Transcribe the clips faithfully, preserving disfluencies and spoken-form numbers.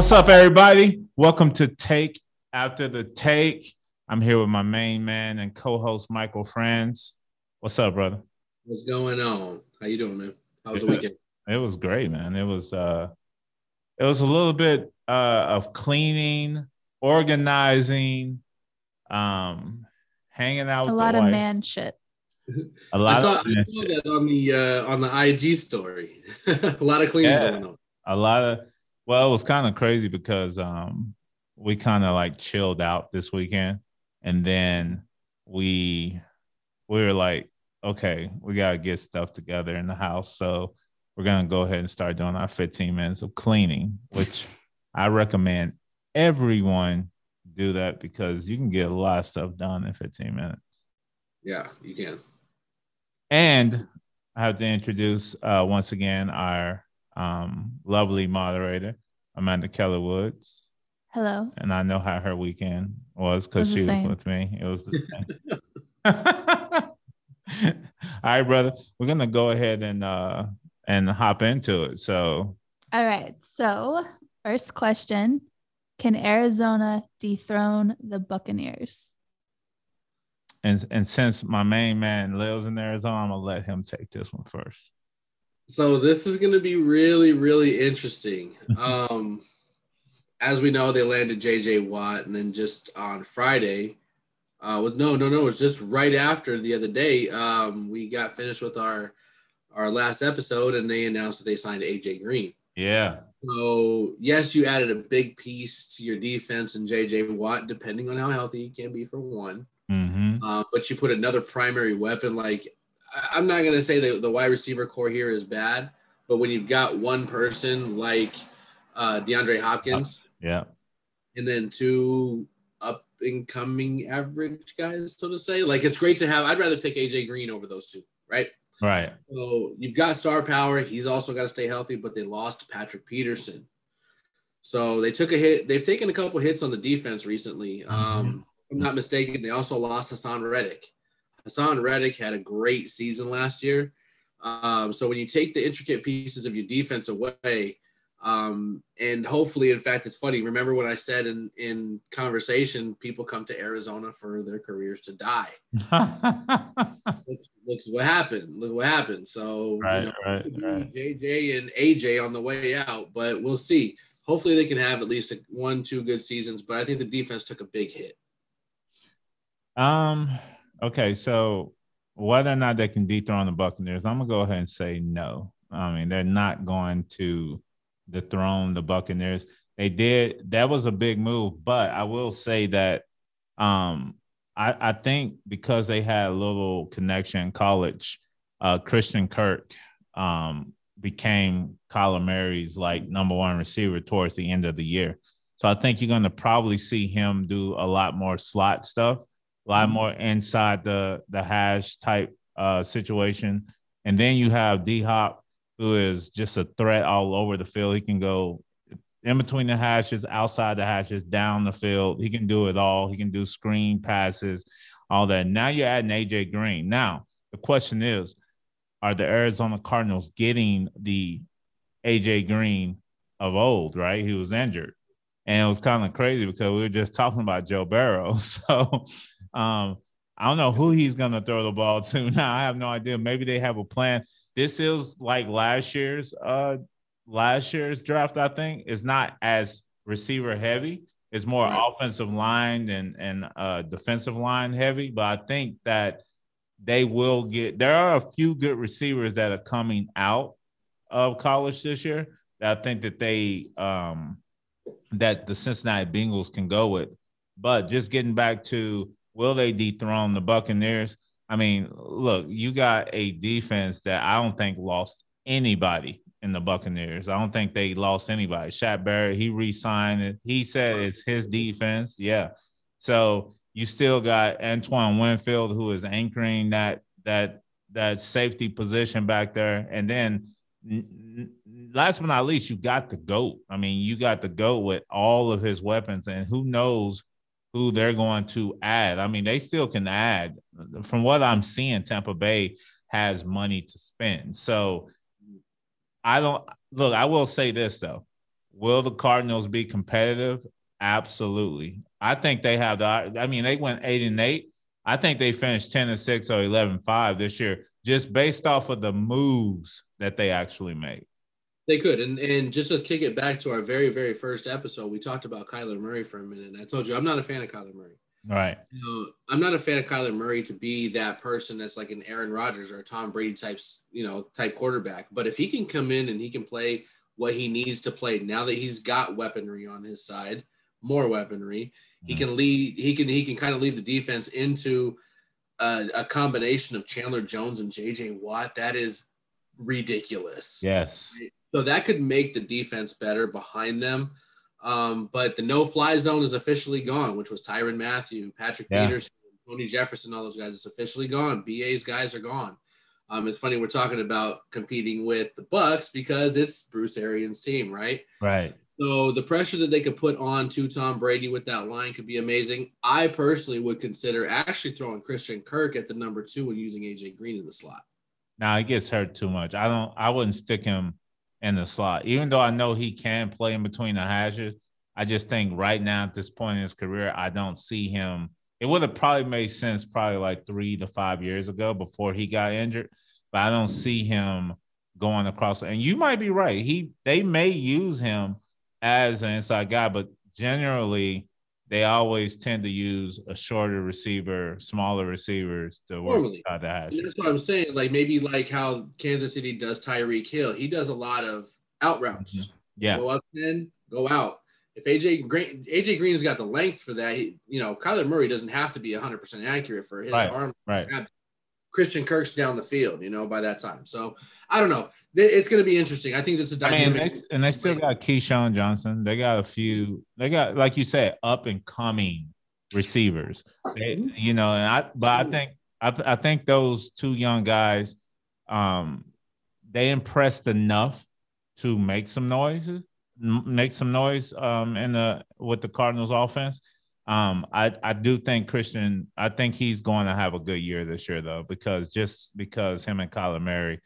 What's up, everybody? Welcome to Take After the Take. I'm here with my main man and co-host, Michael Franz. What's up, brother? What's going on? How you doing, man? How was the weekend? It was great, man. It was uh, it was a little bit uh, of cleaning, organizing, um, hanging out with the wife. A lot of man shit. A lot I saw, of man I saw that shit. on the uh, on the I G story. A lot of cleaning yeah, going on. A lot of well, it was kind of crazy because um, we kind of like chilled out this weekend, and then we we were like, okay, we gotta get stuff together in the house, so we're gonna go ahead and start doing our fifteen minutes of cleaning, which I recommend everyone do that because you can get a lot of stuff done in fifteen minutes. Yeah, you can. And I have to introduce uh, once again our um, lovely moderator, Amanda Keller Woods. Hello. And I know how her weekend was because she was same. with me. It was the same. All right, brother. We're gonna go ahead and uh, and hop into it. So. All right. So first question: can Arizona dethrone the Buccaneers? And and since my main man lives in Arizona, I'm gonna let him take this one first. So this is gonna be really, really interesting. Um, as we know, they landed J J. Watt, and then just on Friday uh, was no, no, no. It's just right after the other day. Um, we got finished with our our last episode, and they announced that they signed A J. Green. Yeah. So yes, you added a big piece to your defense, and J J. Watt, depending on how healthy he can be, for one. Mm-hmm. Uh, but you put another primary weapon. Like, I'm not going to say that the wide receiver core here is bad, but when you've got one person like uh, DeAndre Hopkins, yeah, and then two up and coming average guys, so to say, like, it's great to have. I'd rather take A J Green over those two, right? Right. So you've got star power. He's also got to stay healthy, but they lost Patrick Peterson, so they took a hit. They've taken a couple hits on the defense recently. Mm-hmm. Um, if I'm not mistaken, they also lost Hassan Reddick. Hassan Reddick had a great season last year. Um, so when you take the intricate pieces of your defense away, um, and hopefully, in fact, it's funny. Remember when I said in, in conversation, people come to Arizona for their careers to die. look, look what happened. Look what happened. So right, you know, right, right. J J and A J on the way out, but we'll see. Hopefully they can have at least one, two good seasons, but I think the defense took a big hit. Um. Okay, so whether or not they can dethrone the Buccaneers, I'm gonna go ahead and say no. I mean, they're not going to dethrone the Buccaneers. They did. That was a big move, but I will say that um, I, I think because they had a little connection in college, uh, Christian Kirk um, became Kyler Murray's like number one receiver towards the end of the year. So I think you're going to probably see him do a lot more slot stuff. A lot more inside the, the hash type uh, situation. And then you have D-Hop, who is just a threat all over the field. He can go in between the hashes, outside the hashes, down the field. He can do it all. He can do screen passes, all that. Now you're adding A J. Green. Now, the question is, are the Arizona Cardinals getting the A J. Green of old, right? He was injured. And it was kind of crazy because we were just talking about Joe Burrow. So – Um, I don't know who he's going to throw the ball to now. I have no idea. Maybe they have a plan. This is like last year's uh, last year's draft, I think. It's not as receiver heavy. It's more right. offensive line and, and uh, defensive line heavy. But I think that they will get – there are a few good receivers that are coming out of college this year that I think that they um, – that the Cincinnati Bengals can go with. But just getting back to – will they dethrone the Buccaneers? I mean, look, you got a defense that I don't think lost anybody in the Buccaneers. I don't think they lost anybody. Shaq Barrett, he re-signed it. He said it's his defense. Yeah. So you still got Antoine Winfield, who is anchoring that that that safety position back there. And then last but not least, you got the GOAT. I mean, you got the GOAT with all of his weapons, and who knows who they're going to add. I mean, they still can add. From what I'm seeing, Tampa Bay has money to spend. So I don't – look, I will say this, though. Will the Cardinals be competitive? Absolutely. I think they have the, I mean, they went eight and eight. I think they finished ten and six or eleven and five this year, just based off of the moves that they actually made. They could. And and just to kick it back to our very, very first episode, we talked about Kyler Murray for a minute. And I told you, I'm not a fan of Kyler Murray. Right. You know, I'm not a fan of Kyler Murray to be that person that's like an Aaron Rodgers or a Tom Brady types, you know, type quarterback. But if he can come in and he can play what he needs to play now that he's got weaponry on his side, more weaponry, he can lead, he can, he can kind of lead the defense into a, a combination of Chandler Jones and J J. Watt. That is ridiculous. Yes. So that could make the defense better behind them. Um, but the no-fly zone is officially gone, which was Tyrann Mathieu, Patrick yeah. Peterson, Tony Jefferson, all those guys. It's officially gone. B A's guys are gone. Um, it's funny we're talking about competing with the Bucks because it's Bruce Arians' team, right? Right. So the pressure that they could put on to Tom Brady with that line could be amazing. I personally would consider actually throwing Christian Kirk at the number two and using A J. Green in the slot. Now, he gets hurt too much. I don't. I wouldn't stick him in the slot, even though I know he can play in between the hashes. I just think right now at this point in his career, I don't see him. It would have probably made sense probably like three to five years ago before he got injured, but I don't see him going across. And you might be right. He they may use him as an inside guy, but generally they always tend to use a shorter receiver, smaller receivers to work totally. Out the hash. That's what I'm saying. Like maybe like how Kansas City does Tyreek Hill. He does a lot of out routes. Mm-hmm. Yeah. Go up in, go out. If A J. Green, A J. Green's got the length for that, he, you know, Kyler Murray doesn't have to be one hundred percent accurate for his right, arm. Right. Christian Kirk's down the field, you know, by that time. So, I don't know. It's going to be interesting. I think that's a dynamic. I mean, and they still got Keyshawn Johnson. They got a few. They got, like you said, up-and-coming receivers. They, you know, and I, but I think I, I think those two young guys, um, they impressed enough to make some noises. make some noise um, in the with the Cardinals offense. Um, I, I do think Christian, I think he's going to have a good year this year, though, because just because him and Kyler Murray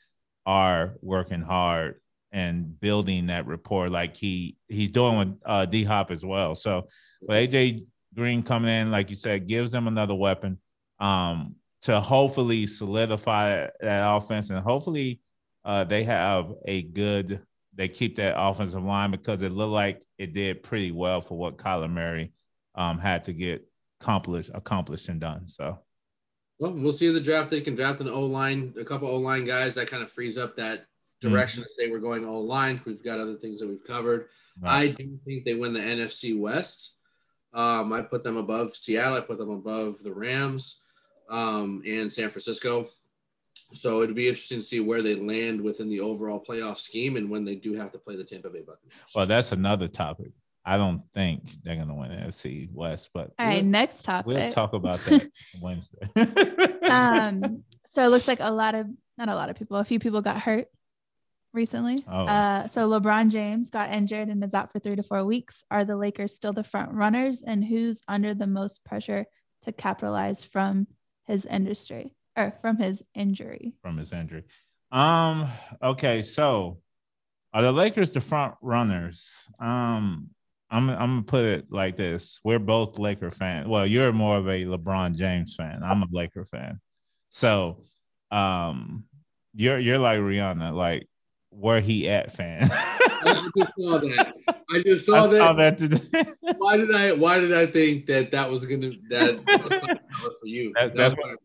are working hard and building that rapport like he, he's doing with uh, D-Hop as well. So with A J. Green coming in, like you said, gives them another weapon um, to hopefully solidify that offense, and hopefully uh, they have a good – they keep that offensive line, because it looked like it did pretty well for what Kyler Murray um, had to get accomplished, accomplished and done. So, well, we'll see in the draft. They can draft an O-line, a couple O-line guys. That kind of frees up that direction mm-hmm. to say we're going O-line. We've got other things that we've covered. Right. I do think they win the N F C West. Um, I put them above Seattle. I put them above the Rams um, and San Francisco. So it'd be interesting to see where they land within the overall playoff scheme and when they do have to play the Tampa Bay Buccaneers. Well, that's another topic. I don't think they're going to win the N F C West, but all right, we'll, next topic. We'll talk about that Wednesday. um, so it looks like a lot of, not a lot of people, a few people got hurt recently. Oh. Uh, so LeBron James got injured and is out for three to four weeks. Are the Lakers still the front runners, and who's under the most pressure to capitalize from his industry? Or from his injury. From his injury. Um. Okay. So, are the Lakers the front runners? Um. I'm. I'm gonna put it like this: we're both Laker fans. Well, you're more of a LeBron James fan. I'm a Laker fan. So, um, you're you're like Rihanna, like where he at fan. I just saw that. I just saw I that. Saw that today. Why did I? Why did I think that that was gonna that, that was for you? That, that's, that's why.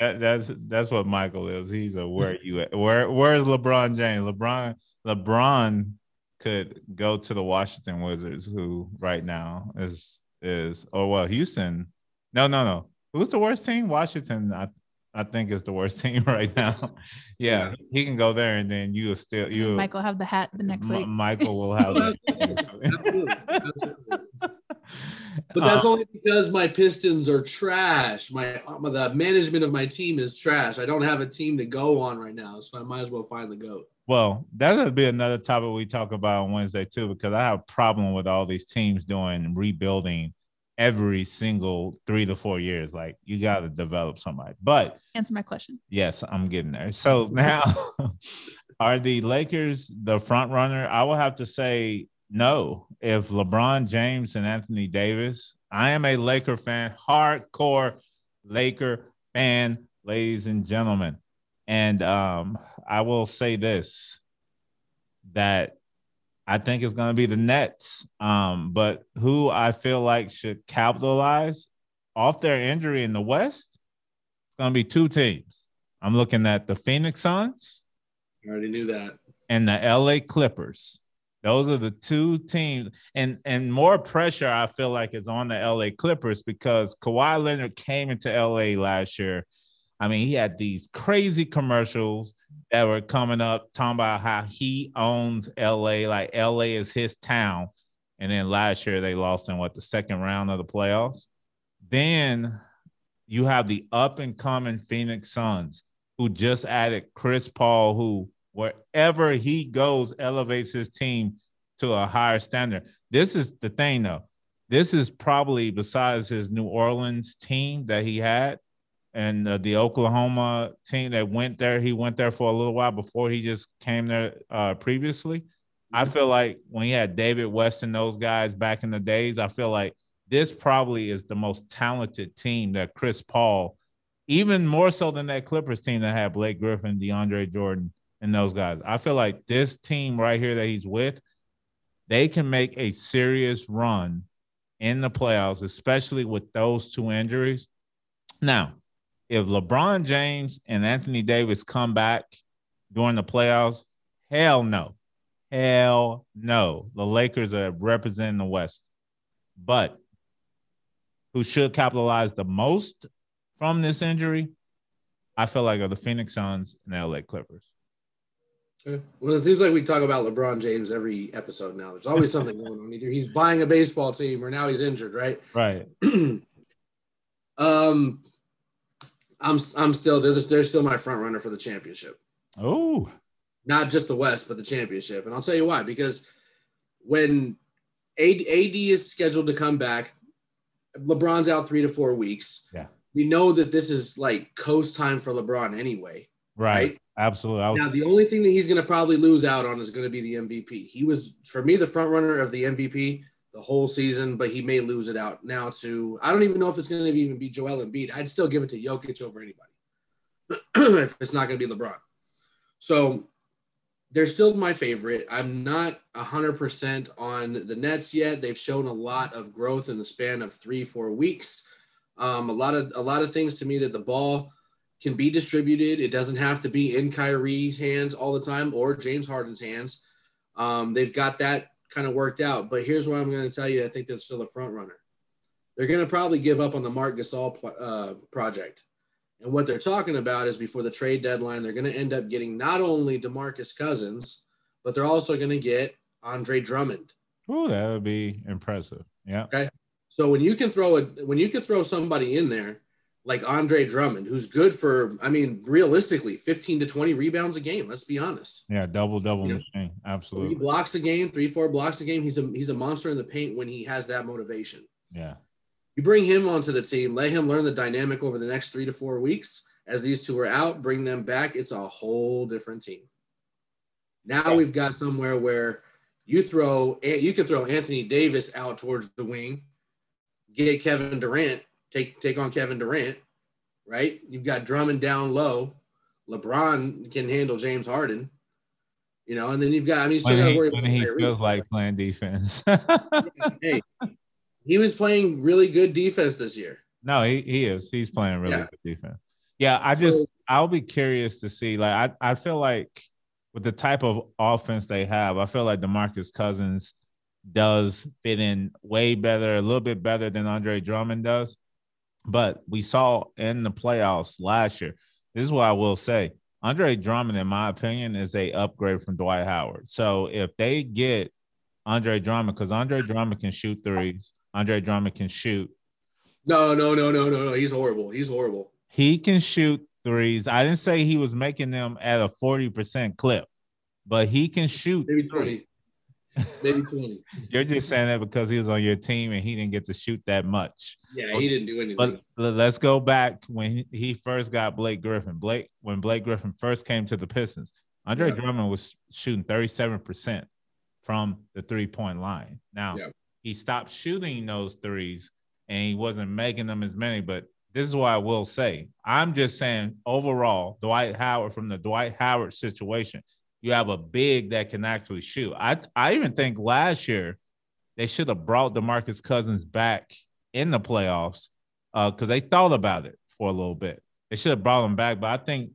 That, that's that's what Michael is. He's a where you at? Where where's LeBron James? LeBron LeBron could go to the Washington Wizards, who right now is is oh well Houston. No no no. Who's the worst team? Washington. I I think is the worst team right now. Yeah, he can go there, and then you will still you. Michael have the hat the next M- week. Michael will have. the But that's um, only because my Pistons are trash. My the management of my team is trash. I don't have a team to go on right now, so I might as well find the GOAT. Well, that'll be another topic we talk about on Wednesday too, because I have a problem with all these teams doing rebuilding every single three to four years. Like, you got to develop somebody. But answer my question. Yes, I'm getting there. So now, are the Lakers the front runner? I will have to say No, if LeBron James and Anthony Davis, I am a Laker fan, hardcore Laker fan, ladies and gentlemen. And um, I will say this, that I think it's going to be the Nets, um, but who I feel like should capitalize off their injury in the West, it's going to be two teams. I'm looking at the Phoenix Suns. I already knew that. And the L A Clippers. Those are the two teams. And, and more pressure, I feel like, is on the L A Clippers because Kawhi Leonard came into L A last year. I mean, he had these crazy commercials that were coming up talking about how he owns L A, like L A is his town. And then last year they lost in, what, the second round of the playoffs? Then you have the up-and-coming Phoenix Suns who just added Chris Paul, who wherever he goes elevates his team to a higher standard. This is the thing, though. This is probably, besides his New Orleans team that he had, and uh, the Oklahoma team that went there, he went there for a little while before he just came there uh, previously. I feel like when he had David West and those guys back in the days, I feel like this probably is the most talented team that Chris Paul, even more so than that Clippers team that had Blake Griffin, DeAndre Jordan, and those guys. I feel like this team right here that he's with, they can make a serious run in the playoffs, especially with those two injuries. Now, if LeBron James and Anthony Davis come back during the playoffs, hell no. Hell no. The Lakers are representing the West. But who should capitalize the most from this injury, I feel like, are the Phoenix Suns and L A Clippers. Well, it seems like we talk about LeBron James every episode now. There's always something going on. Either he's buying a baseball team or now he's injured, right? Right. um. I'm I'm still they're, just, they're still my front runner for the championship. Oh, not just the West, but the championship. And I'll tell you why, because when A D is scheduled to come back, LeBron's out three to four weeks. Yeah, we know that this is like coast time for LeBron anyway. Right. right? Absolutely. I was- now, the only thing that he's going to probably lose out on is going to be the M V P. He was, for me, the front runner of the M V P the whole season, but he may lose it out now to, I don't even know if it's going to even be Joel Embiid. I'd still give it to Jokic over anybody if it's not going to be LeBron. So they're still my favorite. I'm not one hundred percent on the Nets yet. They've shown a lot of growth in the span of three, four weeks. Um, a lot of a lot of things to me that the ball can be distributed. It doesn't have to be in Kyrie's hands all the time or James Harden's hands. Um, they've got that kind of worked out, but here's what I'm going to tell you. I think that's still the front runner. They're going to probably give up on the Marc Gasol uh, project. And what they're talking about is before the trade deadline, they're going to end up getting not only DeMarcus Cousins, but they're also going to get Andre Drummond. Oh, that would be impressive. Yeah. Okay. So when you can throw a, when you can throw somebody in there like Andre Drummond, who's good for, I mean, realistically, fifteen to twenty rebounds a game. Let's be honest. Yeah, double-double machine. You know, absolutely. Three blocks a game, three, four blocks a game. He's a he's a monster in the paint when he has that motivation. Yeah. You bring him onto the team, let him learn the dynamic over the next three to four weeks. As these two are out, bring them back. It's a whole different team. Now yeah. We've got somewhere where you throw, you can throw Anthony Davis out towards the wing, get Kevin Durant, Take take on Kevin Durant, right? You've got Drummond down low. LeBron can handle James Harden, you know, and then you've got, I mean, you still got to worry about when he feels like playing defense. Hey, he was playing really good defense this year. No, he, he is. He's playing really yeah. good defense. Yeah, I just, so, I'll be curious to see. Like, I, I feel like with the type of offense they have, I feel like DeMarcus Cousins does fit in way better, a little bit better than Andre Drummond does. But we saw in the playoffs last year, this is what I will say. Andre Drummond, in my opinion, is a upgrade from Dwight Howard. So if they get Andre Drummond, because Andre Drummond can shoot threes, Andre Drummond can shoot. No, no, no, no, no, no. He's horrible. He's horrible. He can shoot threes. I didn't say he was making them at a forty percent clip, but he can shoot. Maybe twenty. Maybe twenty. You're just saying that because he was on your team and he didn't get to shoot that much. Yeah, he didn't do anything. But let's go back when he first got Blake Griffin. Blake, when Blake Griffin first came to the Pistons, Andre yeah. Drummond was shooting thirty-seven percent from the three-point line. Now, yeah. he stopped shooting those threes, and he wasn't making them as many. But this is what I will say. I'm just saying overall, Dwight Howard, from the Dwight Howard situation, you have a big that can actually shoot. I, I even think last year they should have brought DeMarcus Cousins back in the playoffs uh, because they thought about it for a little bit. They should have brought him back, but I think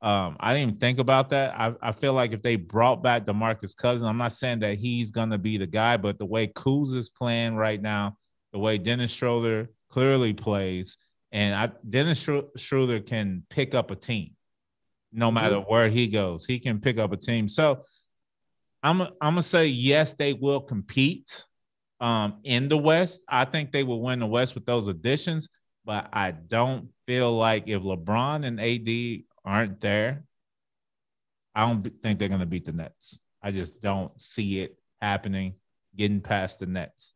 um, I didn't even think about that. I, I feel like if they brought back DeMarcus Cousins, I'm not saying that he's going to be the guy, but the way Kuz is playing right now, the way Dennis Schroeder clearly plays, and I, Dennis Schroeder can pick up a team no matter mm-hmm. where he goes. He can pick up a team. So I'm, I'm going to say, yes, they will compete um, in the West. I think they will win the West with those additions, but I don't feel like if LeBron and A D aren't there, I don't think they're going to beat the Nets. I just don't see it happening, getting past the Nets.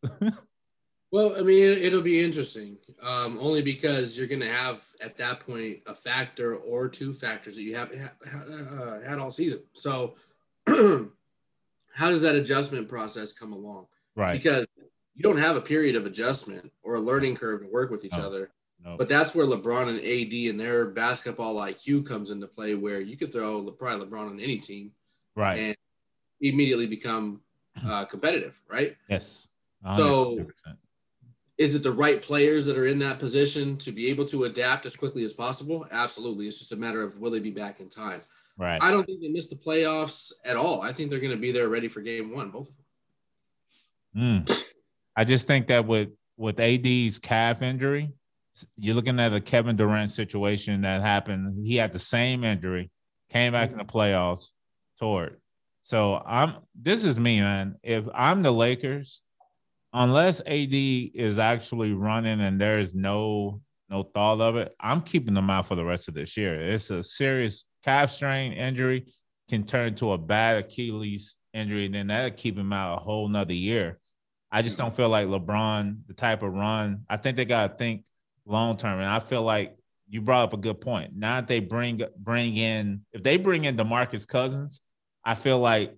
Well, I mean, it'll be interesting, um, only because you're going to have, at that point, a factor or two factors that you haven't uh, had all season. So how does that adjustment process come along? Right. Because you don't have a period of adjustment or a learning curve to work with each no. other. No. But that's where LeBron and A D and their basketball I Q comes into play, where you could throw probably LeBron on any team. Right. And immediately become uh, competitive, right? Yes. one hundred percent. So is it the right players that are in that position to be able to adapt as quickly as possible? Absolutely. It's just a matter of will they be back in time. Right. I don't think they missed the playoffs at all. I think they're going to be there ready for game one, both of them. Mm. I just think that with, with A D's calf injury, you're looking at a Kevin Durant situation that happened. He had the same injury, came back in the playoffs, tore it. So I'm, this is me, man. If I'm the Lakers, unless A D is actually running and there is no no thought of it, I'm keeping them out for the rest of this year. It's a serious calf strain injury, can turn to a bad Achilles injury, and then that'll keep him out a whole nother year. I just don't feel like LeBron, the type of run, I think they got to think long-term. And I feel like you brought up a good point. Now that they bring, bring in, if they bring in DeMarcus Cousins, I feel like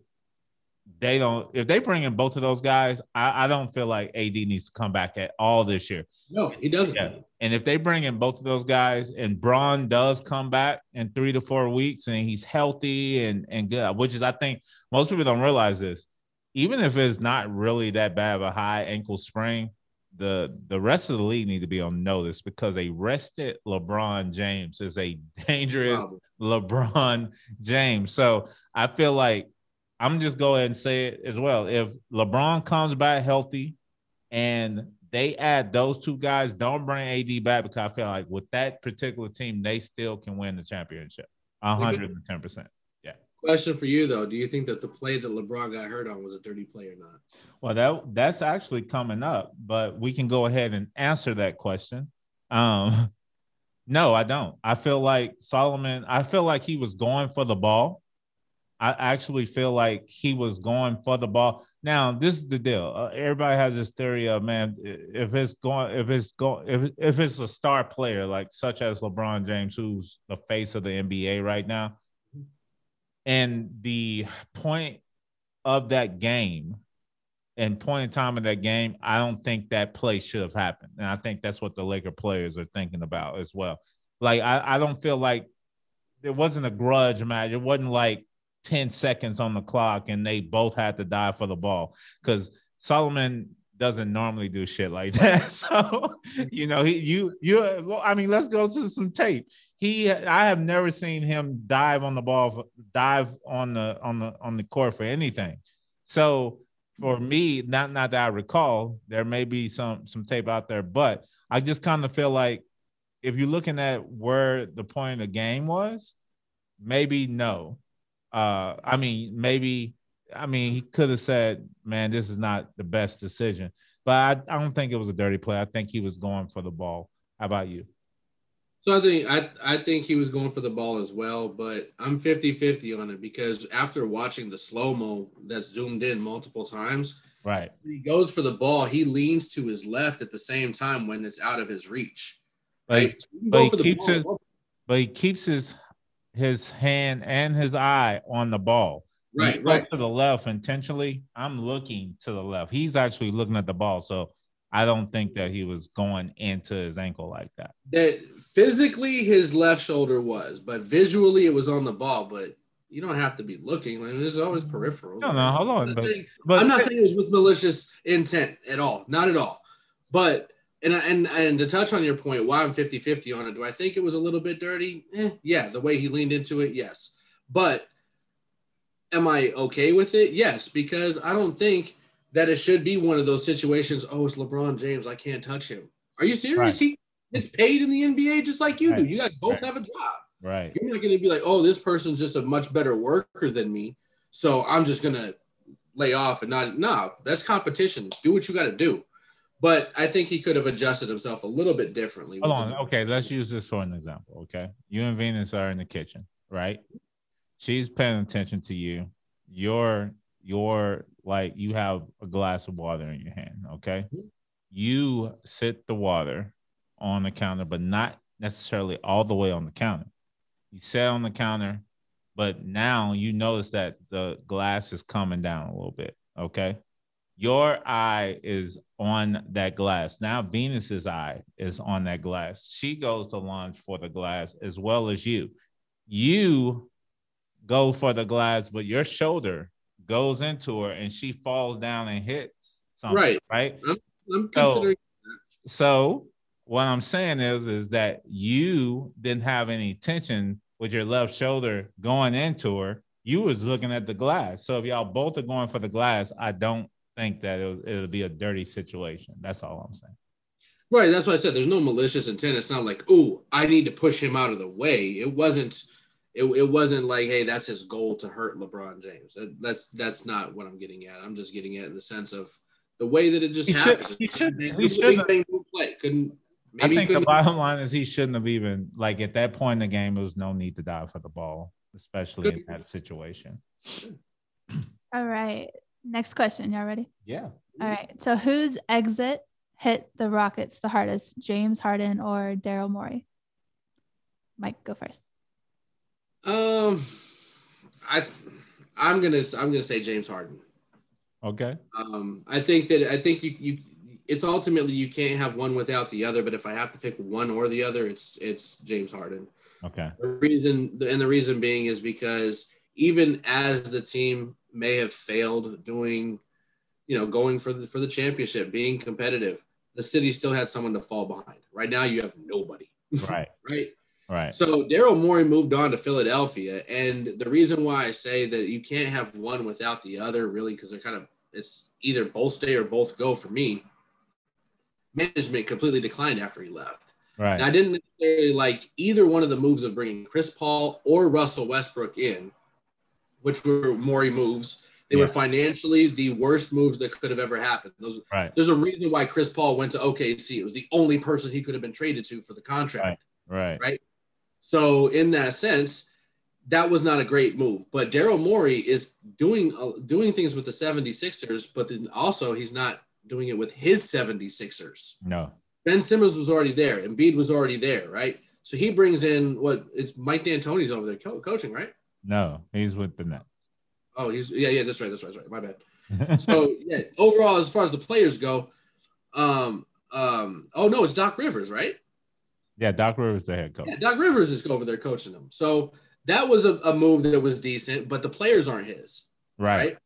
They don't. If they bring in both of those guys, I, I don't feel like A D needs to come back at all this year. No, he doesn't. Yeah. And if they bring in both of those guys, and Bron does come back in three to four weeks, and he's healthy and and good, which is, I think most people don't realize this. Even if it's not really that bad of a high ankle sprain, the the rest of the league need to be on notice, because a rested LeBron James is a dangerous wow. LeBron James. So I feel like, I'm just go ahead and say it as well. If LeBron comes back healthy and they add those two guys, don't bring A D back, because I feel like with that particular team, they still can win the championship. one hundred ten percent. Yeah. Question for you, though. Do you think that the play that LeBron got hurt on was a dirty play or not? Well, that that's actually coming up, but we can go ahead and answer that question. Um, no, I don't. I feel like Solomon, I feel like he was going for the ball. I actually feel like he was going for the ball. Now, this is the deal. Uh, everybody has this theory of, man, if it's going, if it's going, if if it's a star player like such as LeBron James, who's the face of the N B A right now, and the point of that game and point in time of that game, I don't think that play should have happened. And I think that's what the Laker players are thinking about as well. Like, I, I don't feel like it wasn't a grudge match. It wasn't like ten seconds on the clock and they both had to die for the ball, because Solomon doesn't normally do shit like that. So, you know, he, you, you, I mean, let's go to some tape. He, I have never seen him dive on the ball, dive on the, on the, on the court for anything. So for me, not, not that I recall, there may be some, some tape out there, but I just kind of feel like if you're looking at where the point of the game was, maybe no. Uh, I mean, maybe, I mean, he could have said, man, this is not the best decision, but I, I don't think it was a dirty play. I think he was going for the ball. How about you? So I think, I, I think he was going for the ball as well, but I'm fifty fifty on it, because after watching the slow-mo that's zoomed in multiple times, right. He goes for the ball. He leans to his left at the same time when it's out of his reach. Like, right? So it, but he keeps his, his hand and his eye on the ball. right, right. to the left intentionally, I'm looking to the left. He's actually looking at the ball. So I don't think that he was going into his ankle like that. That physically his left shoulder was, but visually it was on the ball. But you don't have to be looking. Like, there's always peripherals. No, no, hold on. But, thing, but, I'm not saying it was with malicious intent at all. Not at all. But and and and to touch on your point, why I'm fifty-fifty on it, do I think it was a little bit dirty? Eh, yeah, the way he leaned into it, yes. But am I okay with it? Yes, because I don't think that it should be one of those situations, oh, it's LeBron James, I can't touch him. Are you serious? Right. He gets paid in the N B A just like you right. do. You guys both right. have a job. Right. You're not going to be like, oh, this person's just a much better worker than me, so I'm just going to lay off and not – nah, that's competition. Do what you got to do. But I think he could have adjusted himself a little bit differently. Hold on. Okay, let's use this for an example, okay? You and Venus are in the kitchen, right? She's paying attention to you. You're you're like you have a glass of water in your hand, okay? Mm-hmm. You sit the water on the counter, but not necessarily all the way on the counter. You sit on the counter, but now you notice that the glass is coming down a little bit, okay? Your eye is on that glass. Now Venus's eye is on that glass. She goes to lunge for the glass as well as you. You go for the glass, but your shoulder goes into her and she falls down and hits something, right? Right? I'm, I'm considering so, that. So what I'm saying is, is that you didn't have any tension with your left shoulder going into her. You was looking at the glass. So if y'all both are going for the glass, I don't think that it'll, it'll be a dirty situation. That's all I'm saying. Right. That's why I said there's no malicious intent. It's not like, oh, I need to push him out of the way. It wasn't It, it wasn't like, hey, that's his goal to hurt LeBron James. That, that's that's not what I'm getting at. I'm just getting at in the sense of the way that it just he happened. Should, he should, he he should have, play. Couldn't, maybe I think the bottom line is he shouldn't have even, like at that point in the game, there was no need to dive for the ball, especially in that situation. All right. Next question. Y'all ready? Yeah. All right. So whose exit hit the Rockets the hardest, James Harden or Daryl Morey? Mike, go first. Um, I, I'm gonna, I'm gonna say James Harden. Okay. Um, I think that I think you, you, it's ultimately you can't have one without the other. But if I have to pick one or the other, it's it's James Harden. Okay. The reason and the reason being is because even as the team may have failed doing, you know, going for the for the championship, being competitive, the city still had someone to fall behind. Right now, you have nobody. Right. Right. Right. So Daryl Morey moved on to Philadelphia, and the reason why I say that you can't have one without the other, really, because they're kind of it's either both stay or both go for me. Management completely declined after he left. Right. And I didn't necessarily like either one of the moves of bringing Chris Paul or Russell Westbrook in, which were Morey moves. They yeah. were financially the worst moves that could have ever happened. Those, right. There's a reason why Chris Paul went to O K C. It was the only person he could have been traded to for the contract. Right. Right. Right? So in that sense, that was not a great move. But Daryl Morey is doing uh, doing things with the seventy-sixers, but then also he's not doing it with his seventy-sixers. No. Ben Simmons was already there. Embiid was already there, right? So he brings in what is Mike D'Antoni's over there co- coaching, right? No, he's with the Nets. Oh, he's yeah, yeah, that's right, that's right, that's right. My bad. So yeah, overall, as far as the players go, um, um, oh no, it's Doc Rivers, right? Yeah, Doc Rivers, the head coach. Yeah, Doc Rivers is over there coaching them. So that was a, a move that was decent, but the players aren't his. Right. right?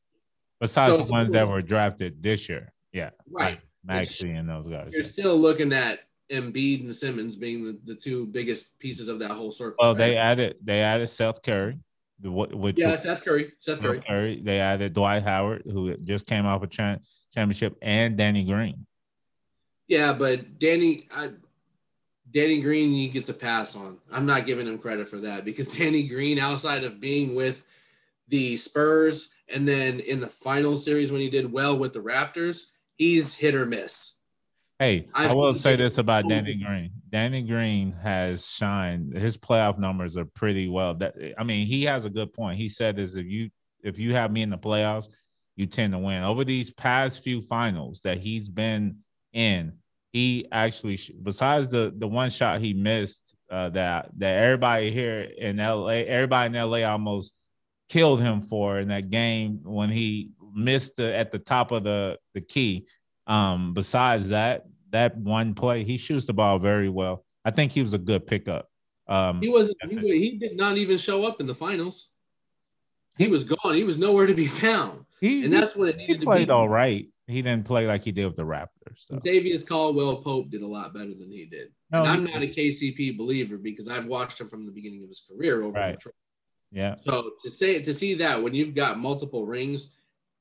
Besides so the ones was, that were drafted this year. Yeah. Right. Like Maxey and those guys. You're yeah. still looking at Embiid and Simmons being the, the two biggest pieces of that whole circle. Well, right? they added they added Seth Curry. Which yeah, was, Seth Curry. Seth Curry. Curry. They added Dwight Howard, who just came off a cha- championship, and Danny Green. Yeah, but Danny – I Danny Green, he gets a pass on. I'm not giving him credit for that because Danny Green, outside of being with the Spurs and then in the final series when he did well with the Raptors, he's hit or miss. Hey, I've I will say this about Danny Green. Danny Green has shined. His playoff numbers are pretty well. That I mean, he has a good point. He said this, if you if you have me in the playoffs, you tend to win. Over these past few finals that he's been in, he actually, besides the, the one shot he missed, uh, that that everybody here in L A, everybody in L A almost killed him for in that game when he missed the, at the top of the, the key. Um, besides that, that one play, he shoots the ball very well. I think he was a good pickup. Um, he wasn't. He, he did not even show up in the finals. He was gone. He was nowhere to be found. He, and that's what it needed to be. He played all right. He didn't play like he did with the Raptors. So. Davius Caldwell-Pope did a lot better than he did. No, and I'm not a K C P believer because I've watched him from the beginning of his career over right. Detroit. Yeah. So to say to see that when you've got multiple rings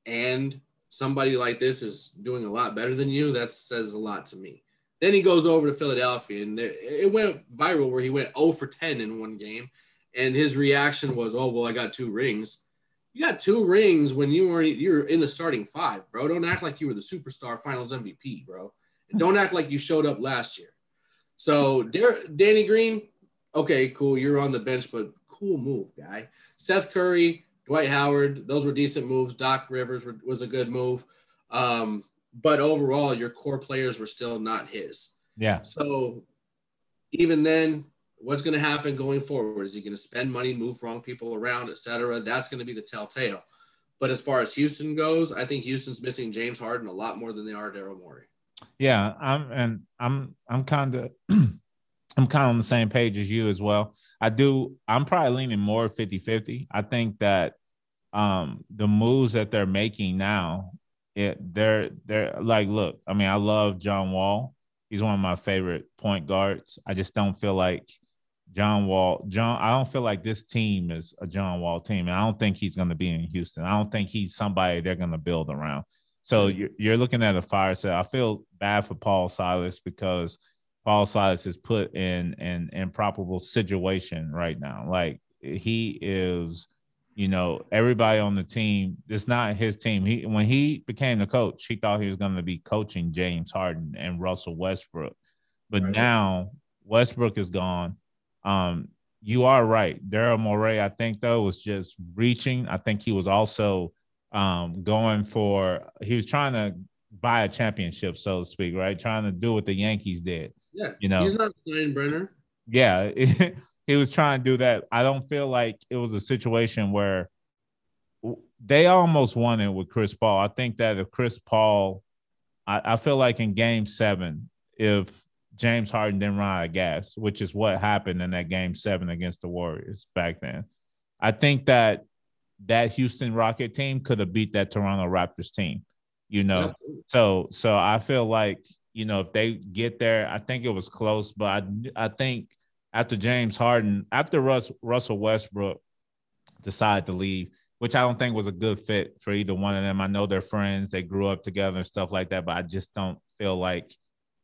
and somebody like this is doing a lot better than you, that says a lot to me. Then he goes over to Philadelphia, and it went viral where he went zero for ten in one game, and his reaction was, oh, well, I got two rings. You got two rings when you were you're in the starting five, bro. Don't act like you were the superstar finals M V P, bro. And don't act like you showed up last year. So Dar- Danny Green, okay, cool. You're on the bench, but cool move, guy. Seth Curry, Dwight Howard, those were decent moves. Doc Rivers were, was a good move. Um, but overall, your core players were still not his. Yeah. So even then, what's going to happen going forward? Is he going to spend money, move wrong people around, et cetera? That's going to be the telltale. But as far as Houston goes, I think Houston's missing James Harden a lot more than they are Daryl Morey. Yeah, I'm and I'm I'm kind of I'm kind of on the same page as you as well. I do. I'm probably leaning more fifty-fifty. I think that um, the moves that they're making now, it, they're they're like, look. I mean, I love John Wall. He's one of my favorite point guards. I just don't feel like John Wall, John, I don't feel like this team is a John Wall team. And I don't think he's going to be in Houston. I don't think he's somebody they're going to build around. So you're, you're looking at a fire sale. I feel bad for Paul Silas because Paul Silas is put in an improbable situation right now. Like he is, you know, everybody on the team, it's not his team. He, when he became the coach, he thought he was going to be coaching James Harden and Russell Westbrook. But right. Now Westbrook is gone. Um, you are right. Daryl Morey, I think, though, was just reaching. I think he was also um, going for – he was trying to buy a championship, so to speak, right? Trying to do what the Yankees did. Yeah, you know? He's not playing Brenner. Yeah, it, he was trying to do that. I don't feel like it was a situation where they almost won it with Chris Paul. I think that if Chris Paul I, – I feel like in game seven, if – James Harden didn't run out of gas, which is what happened in that game seven against the Warriors back then. I think that that Houston Rocket team could have beat that Toronto Raptors team, you know? Absolutely. So, so I feel like, you know, if they get there, I think it was close, but I, I think after James Harden, after Russ, Russell Westbrook decided to leave, which I don't think was a good fit for either one of them. I know they're friends. They grew up together and stuff like that, but I just don't feel like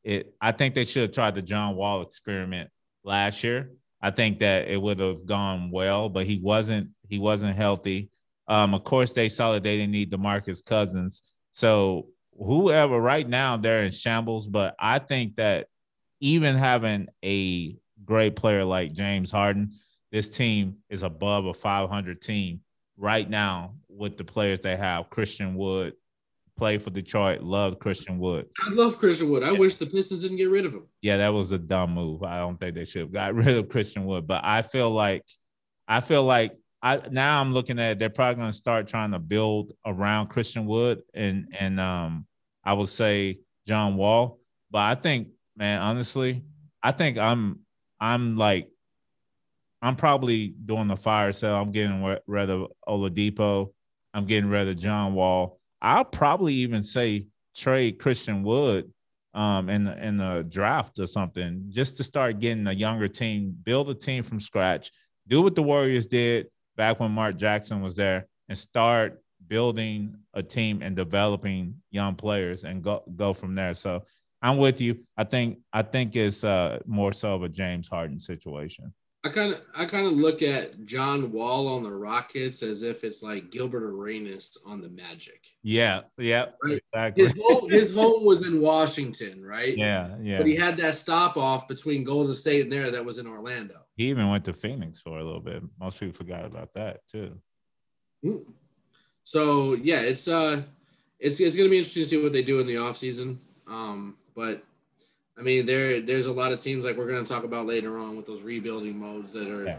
It, I think they should have tried the John Wall experiment last year. I think that it would have gone well, but he wasn't he wasn't healthy. Um, of course, they saw that they didn't need DeMarcus Cousins. So whoever right now, they're in shambles. But I think that even having a great player like James Harden, this team is above a five hundred team right now with the players they have. Christian Wood. Play for Detroit. Love Christian Wood. I love Christian Wood. I yeah. wish the Pistons didn't get rid of him. Yeah, that was a dumb move. I don't think they should have got rid of Christian Wood. But I feel like, I feel like I now I'm looking at it, they're probably going to start trying to build around Christian Wood and and um I would say John Wall. But I think, man, honestly, I think I'm I'm like I'm probably doing the fire sale. I'm getting rid of Oladipo. I'm getting rid of John Wall. I'll probably even say trade Christian Wood um, in the, in the draft or something just to start getting a younger team, build a team from scratch, do what the Warriors did back when Mark Jackson was there and start building a team and developing young players and go, go from there. So I'm with you. I think, I think it's uh, more so of a James Harden situation. I kind of I kind of look at John Wall on the Rockets as if it's like Gilbert Arenas on the Magic. Yeah, yeah, right? Exactly. His home, his home was in Washington, right? Yeah, yeah. But he had that stop off between Golden State and there that was in Orlando. He even went to Phoenix for a little bit. Most people forgot about that too. So yeah, it's uh, it's it's gonna be interesting to see what they do in the offseason. Um, but. I mean, there there's a lot of teams like we're going to talk about later on with those rebuilding modes that are, yeah.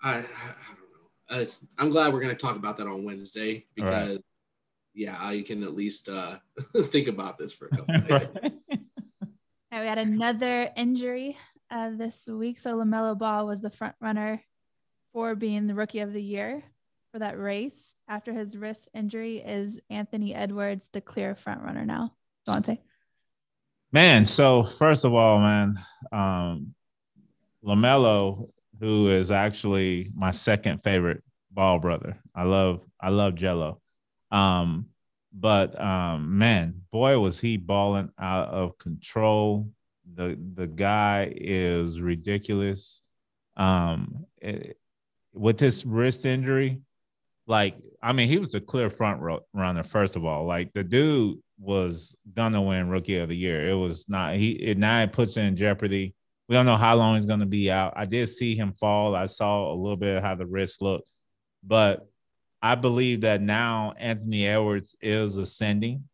I, I don't know. uh, I'm glad we're going to talk about that on Wednesday because, right. yeah, you can at least uh, think about this for a couple of days. Right. Now we had another injury uh, this week. So LaMelo Ball was the front runner for being the rookie of the year for that race. After his wrist injury, is Anthony Edwards the clear front runner now? Devontae. Man, so first of all, man, um, LaMelo, who is actually my second favorite Ball brother. I love, I love Jello. Um, but um, man, boy, was he balling out of control. The the guy is ridiculous. Um, it, with his wrist injury, like, I mean, he was a clear front ro- runner. First of all, like the dude was gonna win Rookie of the Year. It was not he. It now it puts it in jeopardy. We don't know how long he's gonna be out. I did see him fall. I saw a little bit of how the wrist looked, but I believe that now Anthony Edwards is ascending.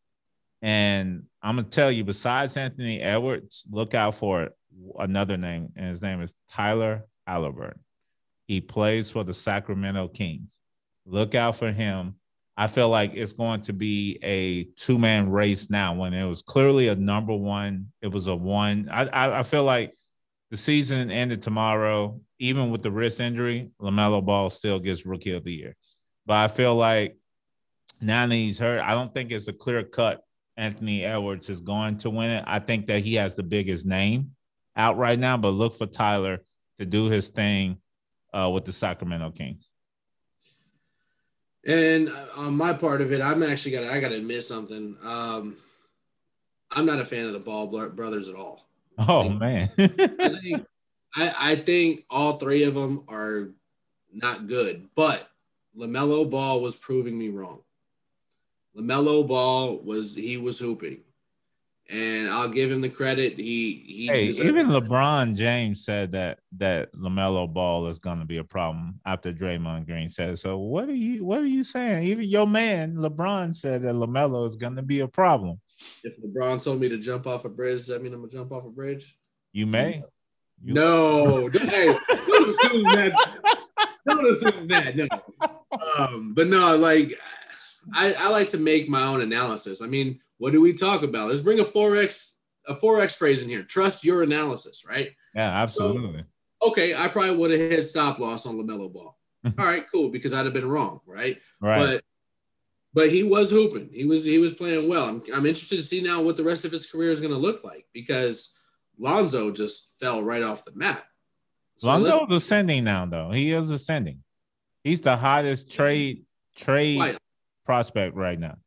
And I'm gonna tell you, besides Anthony Edwards, look out for another name, and his name is Tyler Halliburton. He plays for the Sacramento Kings. Look out for him. I feel like it's going to be a two-man race now when it was clearly a number one. It was a one. I, I, I feel like the season ended tomorrow. Even with the wrist injury, LaMelo Ball still gets Rookie of the Year. But I feel like now that he's hurt, I don't think it's a clear-cut Anthony Edwards is going to win it. I think that he has the biggest name out right now, but look for Tyler to do his thing uh, with the Sacramento Kings. And on my part of it, I'm actually got I got to admit something. Um, I'm not a fan of the Ball brothers at all. Oh, like, man. I, think, I, I think all three of them are not good, but LaMelo Ball was proving me wrong. LaMelo Ball was – he was hooping. And I'll give him the credit. He he. Hey, even LeBron James said that that LaMelo Ball is going to be a problem after Draymond Green said. So what are you what are you saying? Even your man LeBron said that LaMelo is going to be a problem. If LeBron told me to jump off a bridge, does that mean I'm gonna jump off a bridge? You may. You no, may. Hey, don't assume that. Don't assume that. No. Um, but no, like I, I like to make my own analysis. I mean. What do we talk about? Let's bring a four X a four X phrase in here. Trust your analysis, right? Yeah, absolutely. So, okay, I probably would have hit stop loss on LaMelo Ball. All right, cool, because I'd have been wrong, right? Right. But but he was hooping. He was he was playing well. I'm I'm interested to see now what the rest of his career is going to look like because Lonzo just fell right off the map. So Lonzo's ascending now, though. He is ascending. He's the hottest trade trade quietly. prospect right now.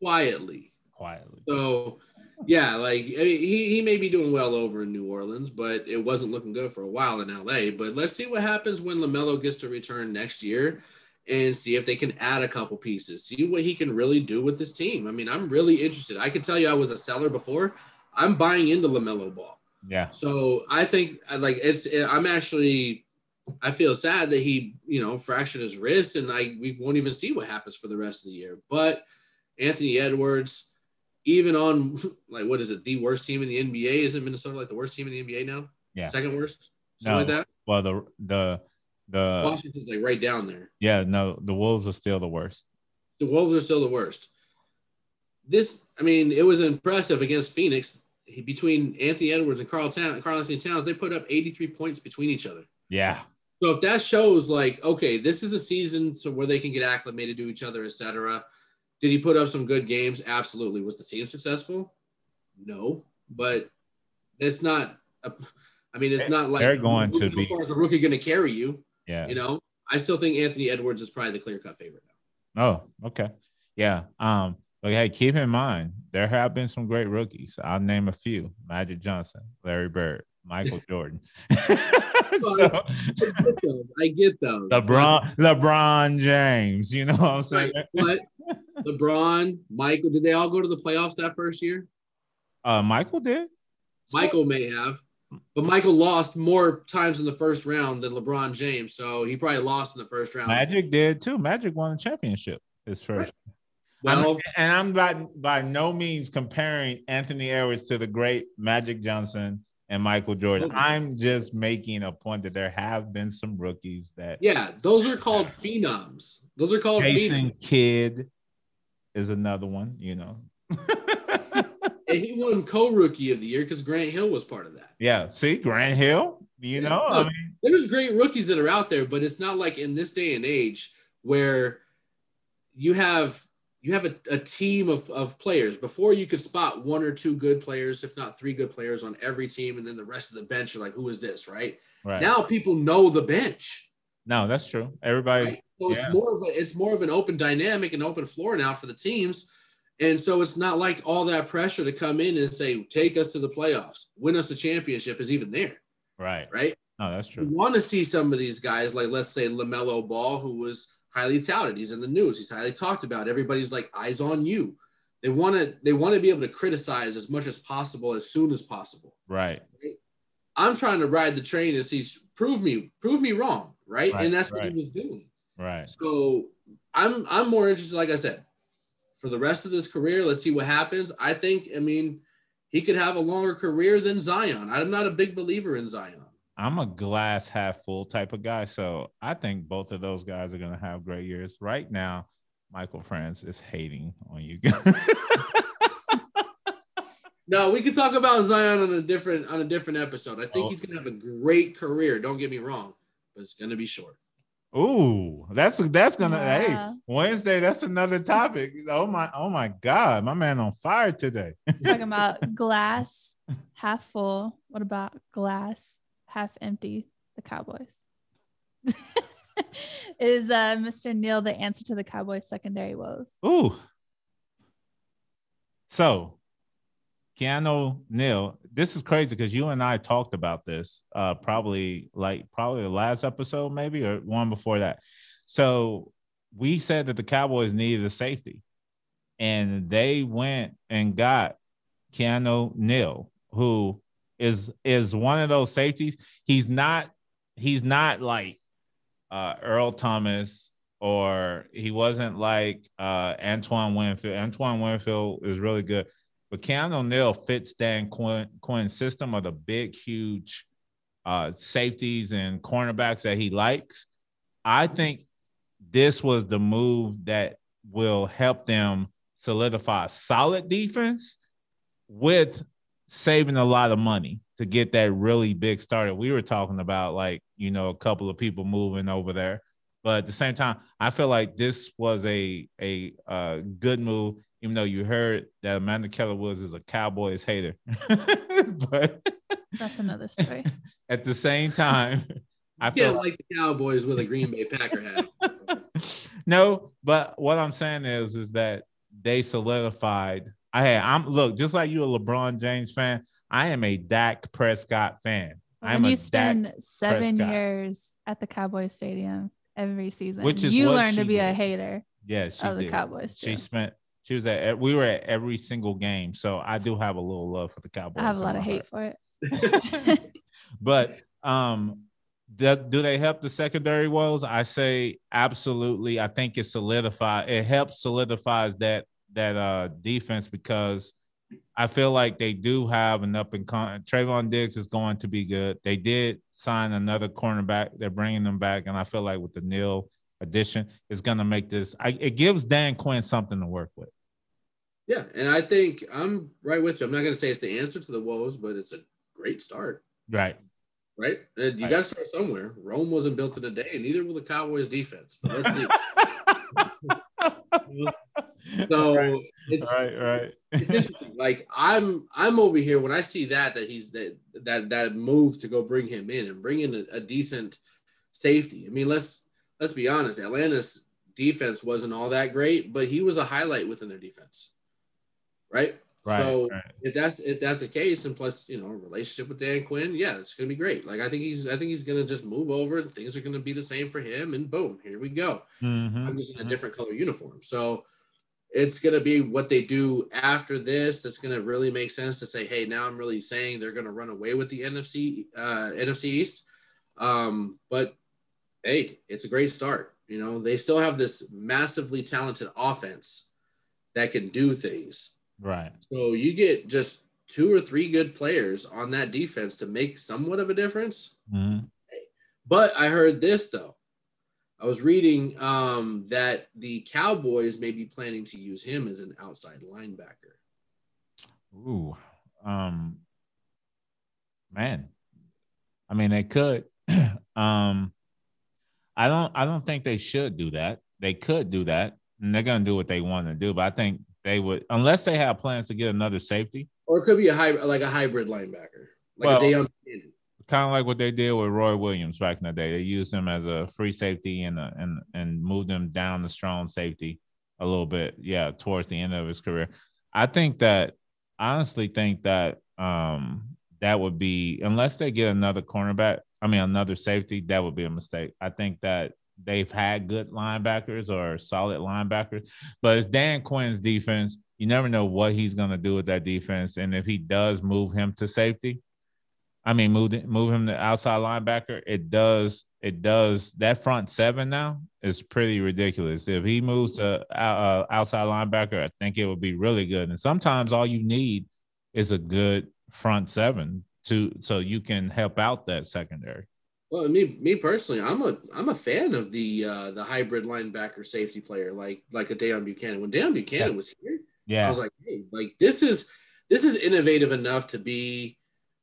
Quietly. Quietly. So, yeah, like I mean, he he may be doing well over in New Orleans, but it wasn't looking good for a while in L A. But let's see what happens when LaMelo gets to return next year, and see if they can add a couple pieces, see what he can really do with this team. I mean, I'm really interested. I can tell you, I was a seller before. I'm buying into LaMelo Ball. Yeah. So I think like it's I'm actually I feel sad that he you know fractured his wrist, and I we won't even see what happens for the rest of the year. But Anthony Edwards. Even on, like, what is it, the worst team in the N B A? Isn't Minnesota, like, the worst team in the N B A now? Yeah. Second worst? Something no. like that? Well, the, the – the Washington's, like, right down there. Yeah, no, the Wolves are still the worst. The Wolves are still the worst. This – I mean, it was impressive against Phoenix. He, between Anthony Edwards and Karl Town, Karl Anthony Towns, they put up eighty-three points between each other. Yeah. So, if that shows, like, okay, this is a season so where they can get acclimated to each other, et cetera. Did he put up some good games? Absolutely. Was the team successful? No, but it's not. A, I mean, it's not like they're going to be. As far as a rookie going to carry you, yeah. You know, I still think Anthony Edwards is probably the clear-cut favorite now. Oh, okay, yeah. Um, but hey, keep in mind there have been some great rookies. I'll name a few: Magic Johnson, Larry Bird, Michael Jordan. so, I get those. LeBron, LeBron James. You know what I'm saying? Right, but, LeBron, Michael, did they all go to the playoffs that first year? Uh, Michael did. Michael may have, but Michael lost more times in the first round than LeBron James, so he probably lost in the first round. Magic did too. Magic won the championship his first. Right. Well, I'm, and I'm by, by no means comparing Anthony Edwards to the great Magic Johnson and Michael Jordan. Okay. I'm just making a point that there have been some rookies that. Yeah, those are called phenoms. Those are called Jason phenoms. Kidd is another one, you know. And he won co-rookie of the year because Grant Hill was part of that. Yeah, see, Grant Hill, you yeah. know. No, I mean, there's great rookies that are out there, but it's not like in this day and age where you have you have a, a team of, of players. Before, you could spot one or two good players, if not three good players on every team, and then the rest of the bench are like, who is this, right? Right. Now people know the bench. No, that's true. Everybody. Right? So yeah. it's more of a, it's more of an open dynamic and open floor now for the teams. And so it's not like all that pressure to come in and say, take us to the playoffs, win us the championship is even there. Right. Right. No, that's true. You want to see some of these guys, like let's say LaMelo Ball, who was highly touted. He's in the news. He's highly talked about. Everybody's like, eyes on you. They want to, they want to be able to criticize as much as possible, as soon as possible. Right. Right? I'm trying to ride the train and see, prove me, prove me wrong. Right. right and that's right. what he was doing. Right. So I'm, I'm more interested, like I said, for the rest of his career. Let's see what happens. I think, I mean, he could have a longer career than Zion. I'm not a big believer in Zion. I'm a glass half full type of guy. So I think both of those guys are going to have great years. Right now, Michael Franz is hating on you guys. No, we can talk about Zion on a different, on a different episode. I think oh. he's going to have a great career. Don't get me wrong, but it's going to be short. Ooh, that's that's gonna yeah. hey Wednesday. That's another topic. Oh my, oh my God, my man on fire today. Talking about glass half full. What about glass half empty? The Cowboys. Is uh, Mister Neal the answer to the Cowboys' secondary woes? Ooh. So, Keanu Neal, this is crazy because you and I talked about this uh, probably like probably the last episode, maybe, or one before that. So we said that the Cowboys needed a safety, and they went and got Keanu Neal, who is is one of those safeties. He's not he's not like uh, Earl Thomas, or he wasn't like uh, Antoine Winfield. Antoine Winfield is really good. But Keanu Neal fits Dan Quinn, Quinn's system of the big, huge uh, safeties and cornerbacks that he likes. I think this was the move that will help them solidify a solid defense with saving a lot of money to get that really big starter. We were talking about, like, you know, a couple of people moving over there. But at the same time, I feel like this was a, a uh, good move. Even though you heard that Amanda Keller Woods is a Cowboys hater. But that's another story. At the same time, I feel like, like the Cowboys with a Green Bay Packer hat. No, but what I'm saying is, is that they solidified. I hey, I'm look, just like you're a LeBron James fan, I am a Dak Prescott fan. When I'm you a spend Dak seven Prescott. years at the Cowboys Stadium every season, which is you learn to be did. a hater yeah, she of did. the Cowboys. Too. She spent She was at, we were at every single game. So I do have a little love for the Cowboys. I have a lot of hate for it. But um, do, do they help the secondary woes? I say absolutely. I think it solidifies. It helps solidifies that, that uh, defense, because I feel like they do have an up and con. Trayvon Diggs is going to be good. They did sign another cornerback. They're bringing them back. And I feel like with the nil addition, it's going to make this, I, it gives Dan Quinn something to work with. Yeah, and I think I'm right with you. I'm not going to say it's the answer to the woes, but it's a great start. Right. Right? And you right. got to start somewhere. Rome wasn't built in a day, and neither will the Cowboys defense. But let's see. So right. it's right, right. It's interesting. Like, I'm I'm over here when I see that that he's that that that move to go bring him in and bring in a, a decent safety. I mean, let's let's be honest. Atlanta's defense wasn't all that great, but he was a highlight within their defense. Right? right? So right. if that's if that's the case, and plus, you know, a relationship with Dan Quinn, yeah, it's gonna be great. Like I think he's I think he's gonna just move over, and things are gonna be the same for him, and boom, here we go. Mm-hmm. I'm just in a different color uniform. So it's gonna be what they do after this that's gonna really make sense to say, hey, now I'm really saying they're gonna run away with the N F C uh, N F C East. Um, but hey, it's a great start. You know, they still have this massively talented offense that can do things. Right. So you get just two or three good players on that defense to make somewhat of a difference. Mm-hmm. But I heard this, though. I was reading um, that the Cowboys may be planning to use him as an outside linebacker. Ooh. Um, man. I mean, they could. um, I don't I don't think they should do that. They could do that, and they're going to do what they want to do. But I think they would, unless they have plans to get another safety. Or it could be a hybrid, like a hybrid linebacker. Like well, a Deion Buchanan. Kind of like what they did with Roy Williams back in the day. They used him as a free safety and a, and and moved him down the strong safety a little bit, yeah, towards the end of his career. I think that – I honestly think that um, that would be – unless they get another cornerback, I mean, another safety, that would be a mistake. I think that they've had good linebackers or solid linebackers. But it's Dan Quinn's defense. You never know what he's going to do with that defense. And if he does move him to safety – I mean, move move him to outside linebacker. It does. It does. That front seven now is pretty ridiculous. If he moves to uh, outside linebacker, I think it would be really good. And sometimes all you need is a good front seven to so you can help out that secondary. Well, me me personally, I'm a I'm a fan of the uh, the hybrid linebacker safety player, like like a Deion Buchanan. When Deion Buchanan yeah. was here, yeah, I was like, hey, like this is this is innovative enough to be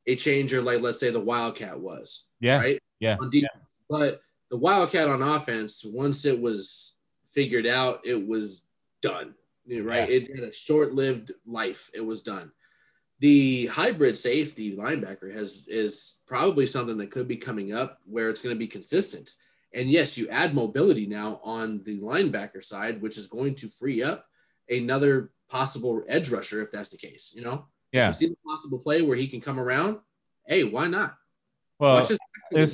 a changer, like let's say the Wildcat was, yeah, right, yeah. On defense. yeah. But the Wildcat on offense, once it was figured out, it was done, right? Yeah. It had a short-lived life. It was done. The hybrid safety linebacker has is probably something that could be coming up where it's going to be consistent. And yes, you add mobility now on the linebacker side, which is going to free up another possible edge rusher if that's the case, you know. Yeah, you see the possible play where he can come around. Hey, why not? Well, it's,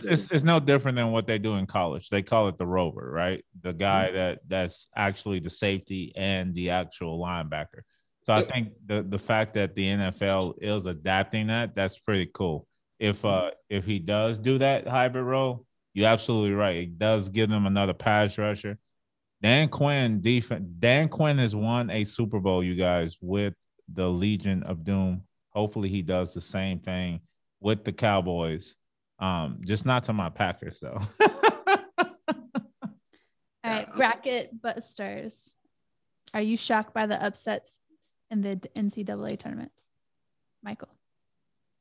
it's it's no different than what they do in college. They call it the rover, right? The guy mm-hmm. that that's actually the safety and the actual linebacker. So I think the the fact that the N F L is adapting that, that's pretty cool. If uh if he does do that hybrid role, you're absolutely right. It does give them another pass rusher. Dan Quinn defense. Dan Quinn has won a Super Bowl, you guys, with the Legion of Doom. Hopefully he does the same thing with the Cowboys. Um, just not to my Packers, though. All right, bracket busters. Are you shocked by the upsets in the N C double A tournament, Michael?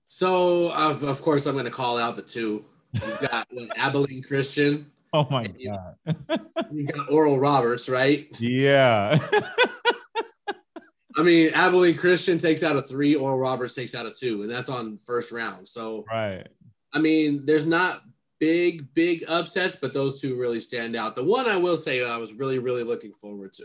So, uh, of course, I'm going to call out the two. You've got what, Abilene Christian. Oh, my God. You've got Oral Roberts, right? Yeah. I mean, Abilene Christian takes out a three, Oral Roberts takes out a two, and that's on first round. So, right. I mean, there's not big, big upsets, but those two really stand out. The one I will say I was really, really looking forward to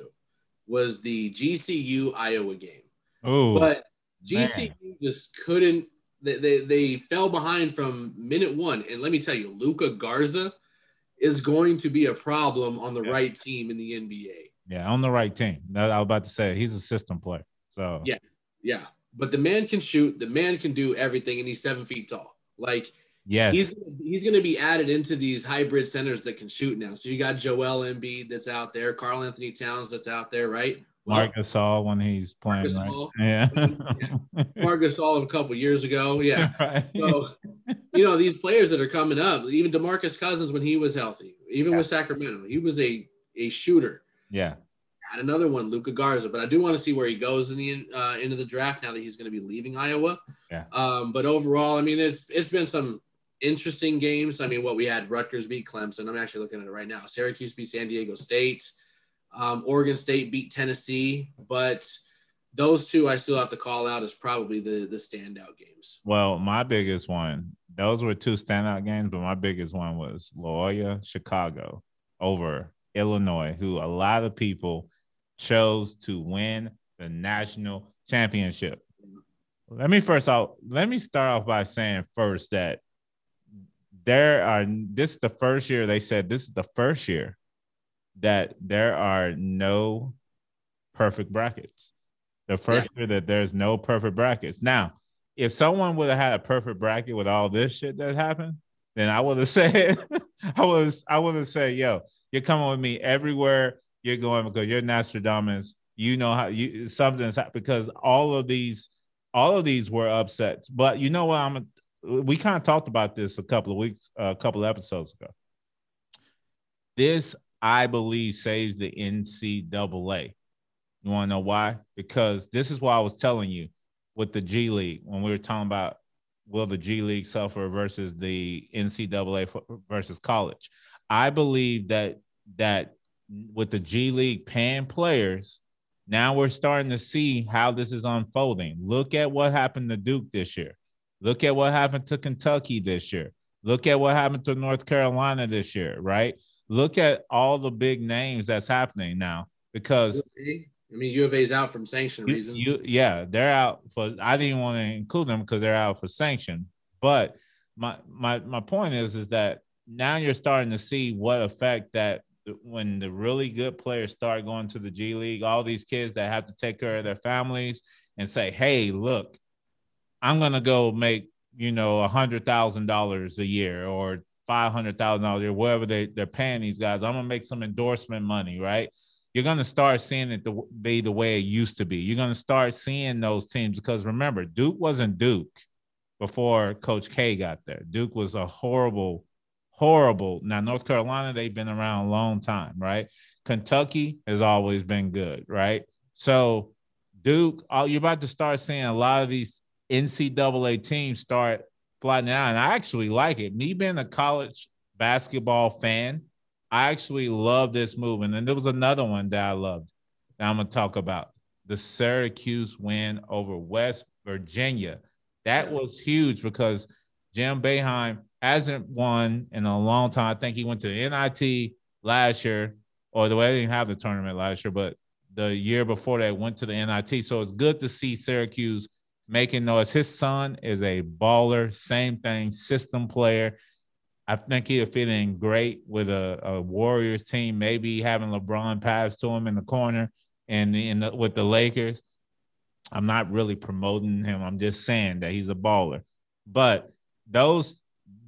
was the G C U Iowa game. Oh, but G C U man. just couldn't. They, they they fell behind from minute one, and let me tell you, Luka Garza is going to be a problem on the yeah. right team in the N B A. Yeah, on the right team. I was about to say, he's a system player. So yeah, yeah. But the man can shoot. The man can do everything, and he's seven feet tall. Like, yeah, he's he's going to be added into these hybrid centers that can shoot now. So you got Joel Embiid that's out there, Carl Anthony Towns that's out there, right? Marc Gasol when he's playing, Gasol, right? yeah. yeah. Marc Gasol a couple years ago, yeah. Right. So you know these players that are coming up. Even DeMarcus Cousins when he was healthy, even yeah. with Sacramento, he was a a shooter. Yeah. Add another one, Luka Garza. But I do want to see where he goes in the uh, end of the draft now that he's going to be leaving Iowa. Yeah. Um, but overall, I mean, it's it's been some interesting games. I mean, what we had, Rutgers beat Clemson. I'm actually looking at it right now. Syracuse beat San Diego State. Um, Oregon State beat Tennessee. But those two I still have to call out as probably the, the standout games. Well, my biggest one, those were two standout games, but my biggest one was La Jolla, Chicago, over Illinois, who a lot of people chose to win the national championship. Let me first out. Let me start off by saying first that there are. This is the first year they said this is the first year that there are no perfect brackets. The first yeah. year that there's no perfect brackets. Now, if someone would have had a perfect bracket with all this shit that happened, then I would have said, I was, I would have said, yo. You're coming with me everywhere you're going because you're Nostradamus. You know how you something's happened because all of these all of these were upsets. But you know what? I'm we kind of talked about this a couple of weeks, a couple of episodes ago. This, I believe, saves the N C double A. You want to know why? Because this is why I was telling you with the G League, when we were talking about will the G League suffer versus the N C double A versus college. I believe that that with the G League paying players, now we're starting to see how this is unfolding. Look at what happened to Duke this year. Look at what happened to Kentucky this year. Look at what happened to North Carolina this year, right? Look at all the big names that's happening now because – I mean, U of A's out from sanction reasons. You, yeah, they're out for. I didn't want to include them because they're out for sanction. But my my my point is, is that now you're starting to see what effect that when the really good players start going to the G League, all these kids that have to take care of their families and say, "Hey, look, I'm gonna go make you know a hundred thousand dollars a year or five hundred thousand dollars a year, whatever they they're paying these guys. I'm gonna make some endorsement money, right?" You're going to start seeing it the, be the way it used to be. You're going to start seeing those teams because, remember, Duke wasn't Duke before Coach K got there. Duke was a horrible, horrible. Now, North Carolina, they've been around a long time, right? Kentucky has always been good, right? So, Duke, all, you're about to start seeing a lot of these N C double A teams start flying out, and I actually like it. Me being a college basketball fan, I actually love this move. And then there was another one that I loved that I'm going to talk about, the Syracuse win over West Virginia. That was huge because Jim Boeheim hasn't won in a long time. I think he went to the N I T last year, or the way they didn't have the tournament last year, but the year before they went to the N I T. So it's good to see Syracuse making noise. His son is a baller, same thing, system player. I think he'll fit in great with a, a Warriors team, maybe having LeBron pass to him in the corner and in the, with the Lakers. I'm not really promoting him. I'm just saying that he's a baller. But those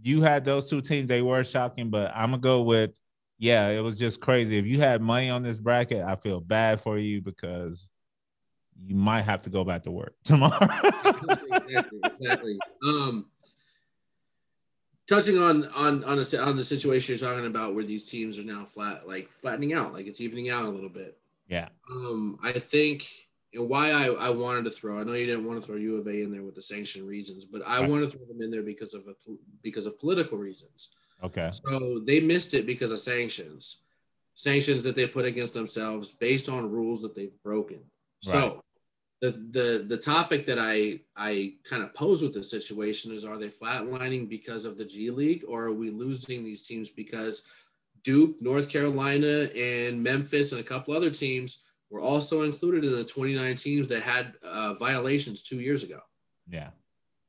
you had those two teams, they were shocking, but I'm going to go with, yeah, it was just crazy. If you had money on this bracket, I feel bad for you because you might have to go back to work tomorrow. Exactly, exactly. Um, Touching on on on, a, on the situation you're talking about, where these teams are now flat, like flattening out, like it's evening out a little bit. Yeah. Um, I think, and why I, I wanted to throw, I know you didn't want to throw U of A in there with the sanction reasons, but I right. want to throw them in there because of a, because of political reasons. Okay. So they missed it because of sanctions, sanctions that they put against themselves based on rules that they've broken. Right. So the the the topic that I I kind of pose with this situation is, are they flatlining because of the G League, or are we losing these teams because Duke, North Carolina, and Memphis and a couple other teams were also included in the twenty-nine teams that had uh, violations two years ago? Yeah.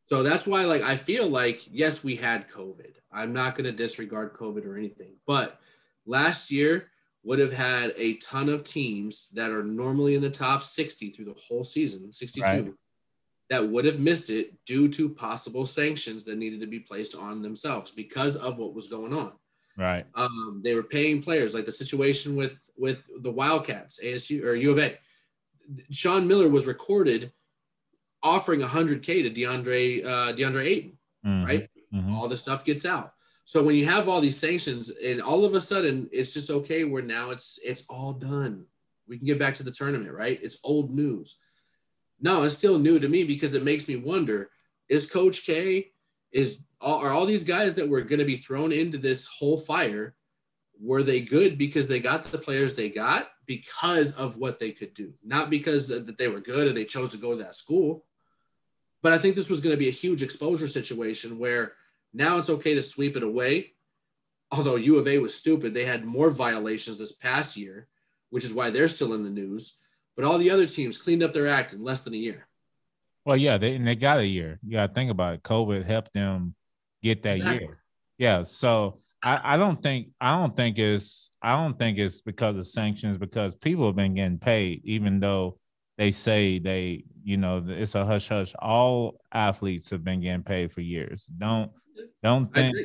So that's why, like, I feel like, yes, we had COVID. I'm not going to disregard COVID or anything, but last year would have had a ton of teams that are normally in the top sixty through the whole season, sixty-two, right, that would have missed it due to possible sanctions that needed to be placed on themselves because of what was going on. Right. Um, they were paying players, like the situation with, with the Wildcats, A S U or U of A. Sean Miller was recorded offering one hundred K to DeAndre, uh, DeAndre Ayton, mm-hmm. right? Mm-hmm. All this stuff gets out. So when you have all these sanctions and all of a sudden it's just okay, where now it's it's all done. We can get back to the tournament, right? It's old news. No, it's still new to me because it makes me wonder, is Coach K, is all, are all these guys that were going to be thrown into this whole fire, were they good because they got the players they got because of what they could do? Not because that they were good or they chose to go to that school. But I think this was going to be a huge exposure situation where now it's okay to sweep it away, although U of A was stupid. They had more violations this past year, which is why they're still in the news. But all the other teams cleaned up their act in less than a year. Well, yeah, they, and they got a year. You got to think about it. COVID helped them get that exactly. year. Yeah, so I, I don't think I don't think it's I don't think it's because of sanctions, because people have been getting paid, even though they say they, you know, it's a hush hush. All athletes have been getting paid for years. Don't. Don't think,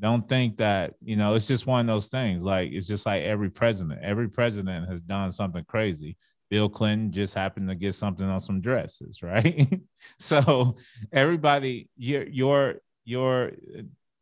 don't think that, you know, it's just one of those things. Like, it's just like every president, every president has done something crazy. Bill Clinton just happened to get something on some dresses, right? So everybody, you're, you're, you're,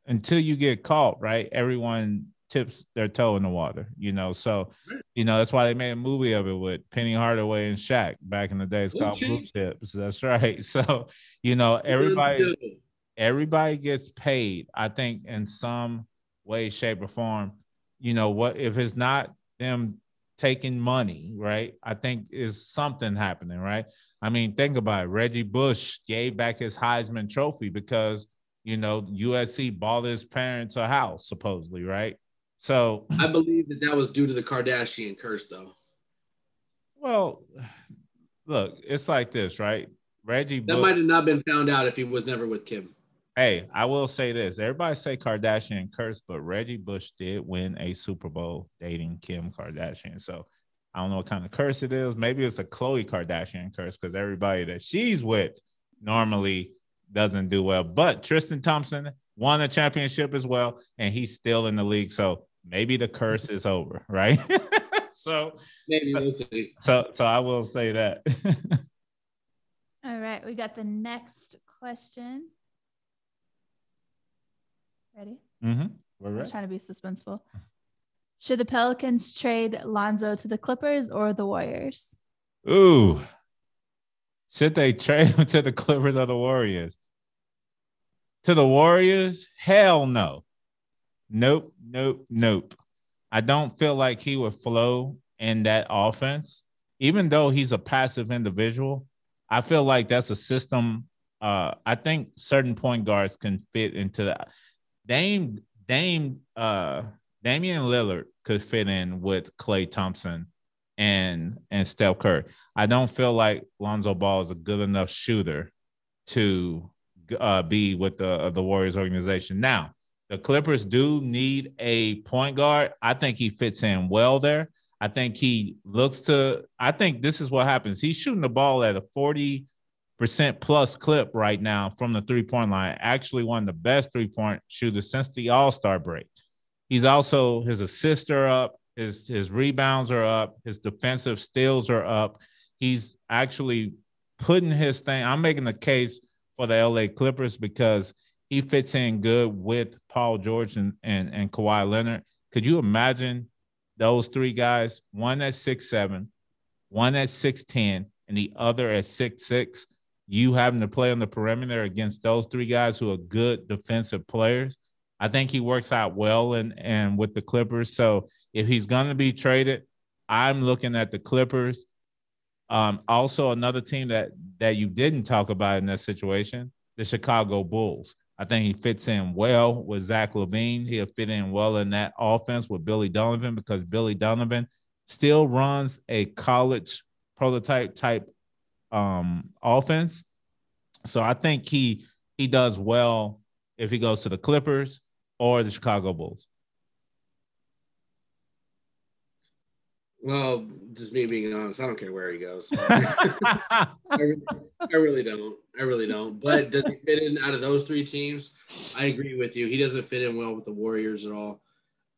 until you get caught, right, everyone tips their toe in the water, you know? So, you know, that's why they made a movie of it with Penny Hardaway and Shaq back in the day. It's called Blue Chips. That's right. So, you know, everybody, everybody gets paid, I think, in some way, shape, or form. You know, what if it's not them taking money, right? I think is something happening, right? I mean, think about it. Reggie Bush gave back his Heisman Trophy because, you know, U S C bought his parents a house, supposedly, right? So I believe that that was due to the Kardashian curse, though. Well, look, it's like this, right? Reggie Bush, that might have not been found out if he was never with Kim. Hey, I will say this. Everybody say Kardashian curse, but Reggie Bush did win a Super Bowl dating Kim Kardashian. So I don't know what kind of curse it is. Maybe it's a Khloe Kardashian curse because everybody that she's with normally doesn't do well. But Tristan Thompson won a championship as well, and he's still in the league. So maybe the curse is over, right? so, maybe we'll see. so, so I will say that. All right, we got the next question. Ready? Mm-hmm. We're ready. I'm trying to be suspenseful. Should the Pelicans trade Lonzo to the Clippers or the Warriors? Ooh. Should they trade him to the Clippers or the Warriors? To the Warriors? Hell no. Nope, nope, nope. I don't feel like he would flow in that offense. Even though he's a passive individual, I feel like that's a system. Uh, I think certain point guards can fit into that. Dame, Dame, uh, Damian Lillard could fit in with Klay Thompson and and Steph Curry. I don't feel like Lonzo Ball is a good enough shooter to uh, be with the uh, the Warriors organization. Now, the Clippers do need a point guard. I think he fits in well there. I think he looks to – I think this is what happens. He's shooting the ball at a forty percent plus clip right now from the three-point line. Actually one of the best three-point shooters since the All-Star break. He's also – his assists are up. His, his rebounds are up. His defensive steals are up. He's actually putting his thing – I'm making the case for the L A Clippers because he fits in good with Paul George and, and, and Kawhi Leonard. Could you imagine – those three guys, one at six seven, one at six ten, and the other at six six, you having to play on the perimeter against those three guys who are good defensive players? I think he works out well and, and with the Clippers. So if he's going to be traded, I'm looking at the Clippers. Um, also, another team that, that you didn't talk about in that situation, the Chicago Bulls. I think he fits in well with Zach LaVine. He'll fit in well in that offense with Billy Donovan because Billy Donovan still runs a college prototype type um, offense. So I think he he does well if he goes to the Clippers or the Chicago Bulls. Well, just me being honest, I don't care where he goes. I, really, I really don't. I really don't. But does he fit in out of those three teams? I agree with you. He doesn't fit in well with the Warriors at all.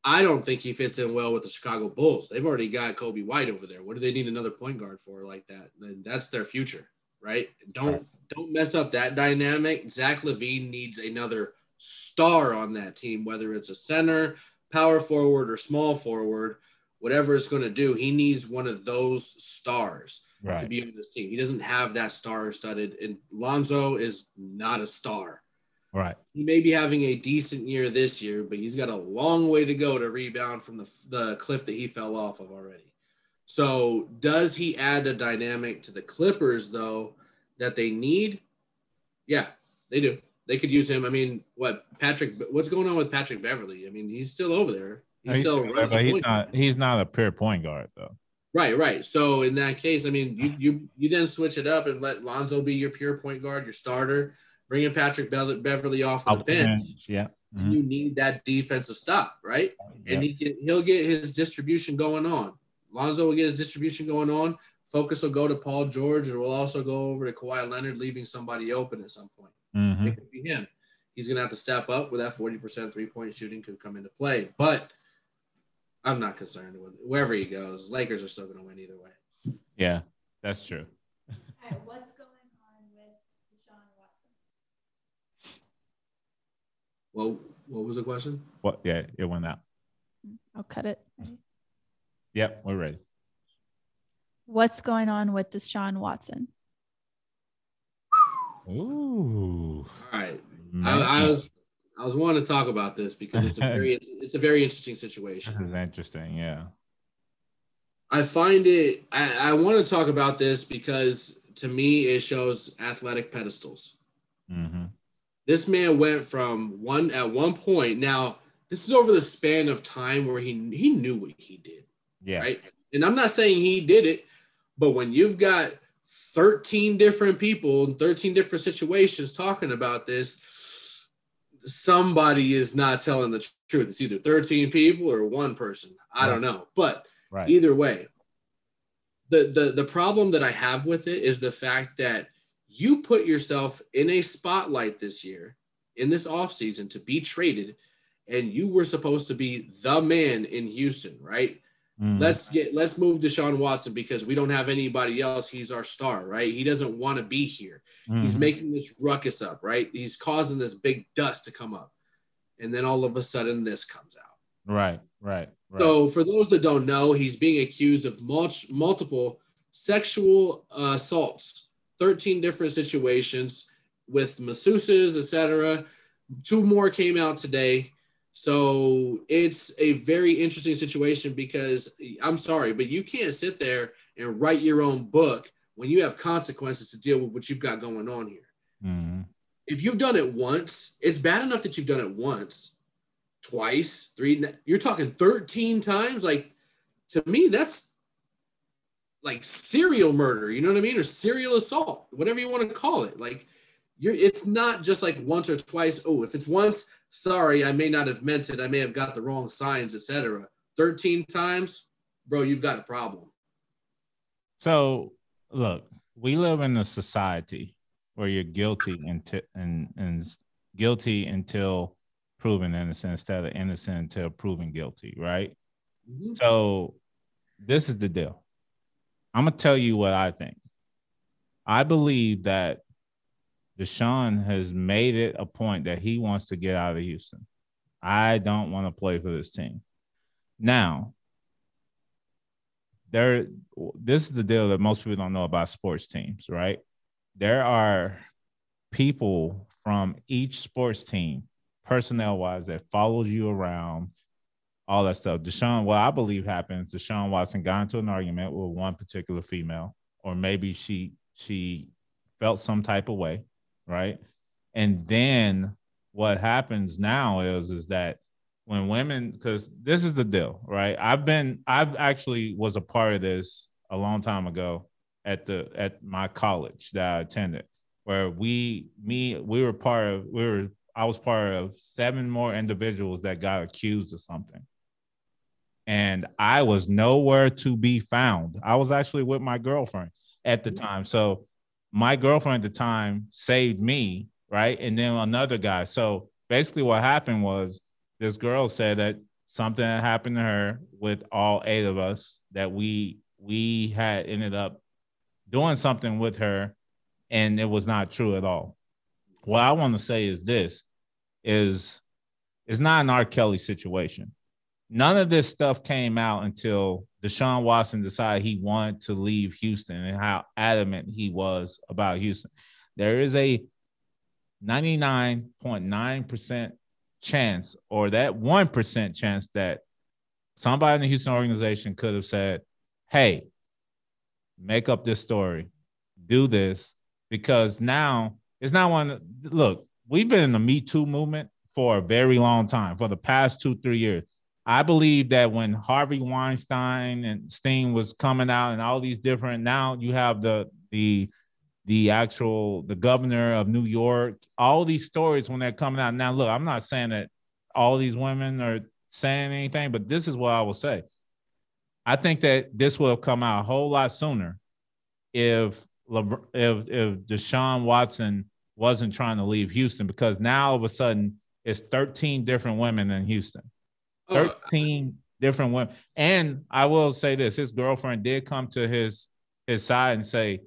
I don't think he fits in well with the Chicago Bulls. They've already got Kobe White over there. What do they need another point guard for like that? That's their future, right? Don't don't mess up that dynamic. Zach LaVine needs another star on that team, whether it's a center, power forward, or small forward. Whatever it's going to do, he needs one of those stars right. to be on this team. He doesn't have that star-studded, and Lonzo is not a star. Right. He may be having a decent year this year, but he's got a long way to go to rebound from the, the cliff that he fell off of already. So does he add a dynamic to the Clippers, though, that they need? Yeah, they do. They could use him. I mean, what Patrick? What's going on with Patrick Beverly? I mean, he's still over there. He's, no, he's, still there, he's not he's not a pure point guard though. Right, right. So in that case, I mean, you you you then switch it up and let Lonzo be your pure point guard, your starter, bring in Patrick Be- Beverly off, off the, bench. the bench. Yeah. Mm-hmm. You need that defensive stop, right? Yeah. And he can, he'll get his distribution going on. Lonzo will get his distribution going on. Focus will go to Paul George, and we'll also go over to Kawhi Leonard, leaving somebody open at some point. Mm-hmm. It could be him. He's going to have to step up where that forty percent three-point shooting could come into play. But I'm not concerned with it. Wherever he goes, Lakers are still going to win either way. Yeah, that's true. All right, what's going on with Deshaun Watson? Well, what was the question? What? Yeah, it went out. I'll cut it. Ready? Yep, we're ready. What's going on with Deshaun Watson? Ooh. All right. I, I was I was wanting to talk about this because it's a very it's a very interesting situation. This is interesting, yeah. I find it I, I want to talk about this because to me it shows athletic pedestals. Mm-hmm. This man went from one at one point. Now, this is over the span of time where he he knew what he did. Yeah. Right. And I'm not saying he did it, but when you've got thirteen different people in thirteen different situations talking about this, somebody is not telling the truth. It's either thirteen people or one person. I right. don't know. But right. either way, the, the, the problem that I have with it is the fact that you put yourself in a spotlight this year, in this offseason, to be traded, and you were supposed to be the man in Houston, right? Mm. Let's get let's move Deshaun Watson because we don't have anybody else. He's our star, right? He doesn't want to be here. Mm. He's making this ruckus up, right? He's causing this big dust to come up. And then all of a sudden this comes out. Right, right, right. So for those that don't know, he's being accused of mulch, multiple sexual uh, assaults, thirteen different situations with masseuses, et cetera. Two more came out today. So it's a very interesting situation because I'm sorry, but you can't sit there and write your own book when you have consequences to deal with what you've got going on here. Mm-hmm. If you've done it once, it's bad enough that you've done it once, twice, three, you're talking thirteen times. Like, to me, that's like serial murder, you know what I mean? Or serial assault, whatever you want to call it. Like you're, it's not just like once or twice. Oh, if it's once, sorry, I may not have meant it. I may have got the wrong signs, et cetera. thirteen times, bro, you've got a problem. So, look, we live in a society where you're guilty and and, and guilty until proven innocent instead of innocent until proven guilty, right? Mm-hmm. So, this is the deal. I'm going to tell you what I think. I believe that Deshaun has made it a point that he wants to get out of Houston. I don't want to play for this team. Now, there, this is the deal that most people don't know about sports teams, right? There are people from each sports team, personnel-wise, that follows you around, all that stuff. Deshaun, what I believe happens, Deshaun Watson got into an argument with one particular female, or maybe she she felt some type of way. Right. And then what happens now is, is that when women, because this is the deal, right? I've been, I've actually was a part of this a long time ago at the, at my college that I attended, where we, me, we were part of, we were, I was part of seven more individuals that got accused of something. And I was nowhere to be found. I was actually with my girlfriend at the time. So my girlfriend at the time saved me, right? And then another guy. So basically what happened was this girl said that something had happened to her with all eight of us, that we we had ended up doing something with her, and it was not true at all. What I want to say is this, is it's not an R. Kelly situation. None of this stuff came out until Deshaun Watson decided he wanted to leave Houston and how adamant he was about Houston. There is a ninety-nine point nine percent chance, or that one percent chance, that somebody in the Houston organization could have said, hey, make up this story, do this, because now it's not one. Look, we've been in the Me Too movement for a very long time, for the past two, three years. I believe that when Harvey Weinstein and Steen was coming out and all these different, now you have the the the actual, the governor of New York, all these stories when they're coming out. Now, look, I'm not saying that all these women are saying anything, but this is what I will say. I think that this will come out a whole lot sooner if LeBron, if, if Deshaun Watson wasn't trying to leave Houston, because now all of a sudden it's thirteen different women in Houston. thirteen different women. And I will say this, his girlfriend did come to his his side and say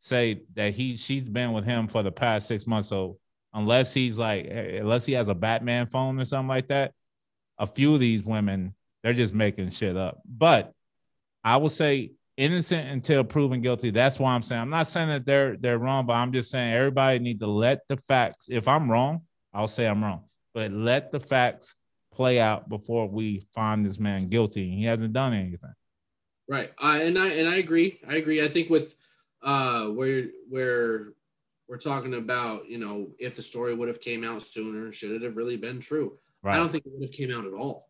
say that he she's been with him for the past six months. So unless he's like unless he has a Batman phone or something like that, a few of these women, they're just making shit up. But I will say innocent until proven guilty. That's why I'm saying I'm not saying that they're they're wrong, but I'm just saying everybody need to let the facts. If I'm wrong, I'll say I'm wrong, but let the facts play out before we find this man guilty. He hasn't done anything. Right. Uh, and I and I agree. I agree. I think with uh, where where we're talking about, you know, if the story would have came out sooner, should it have really been true? Right. I don't think it would have came out at all.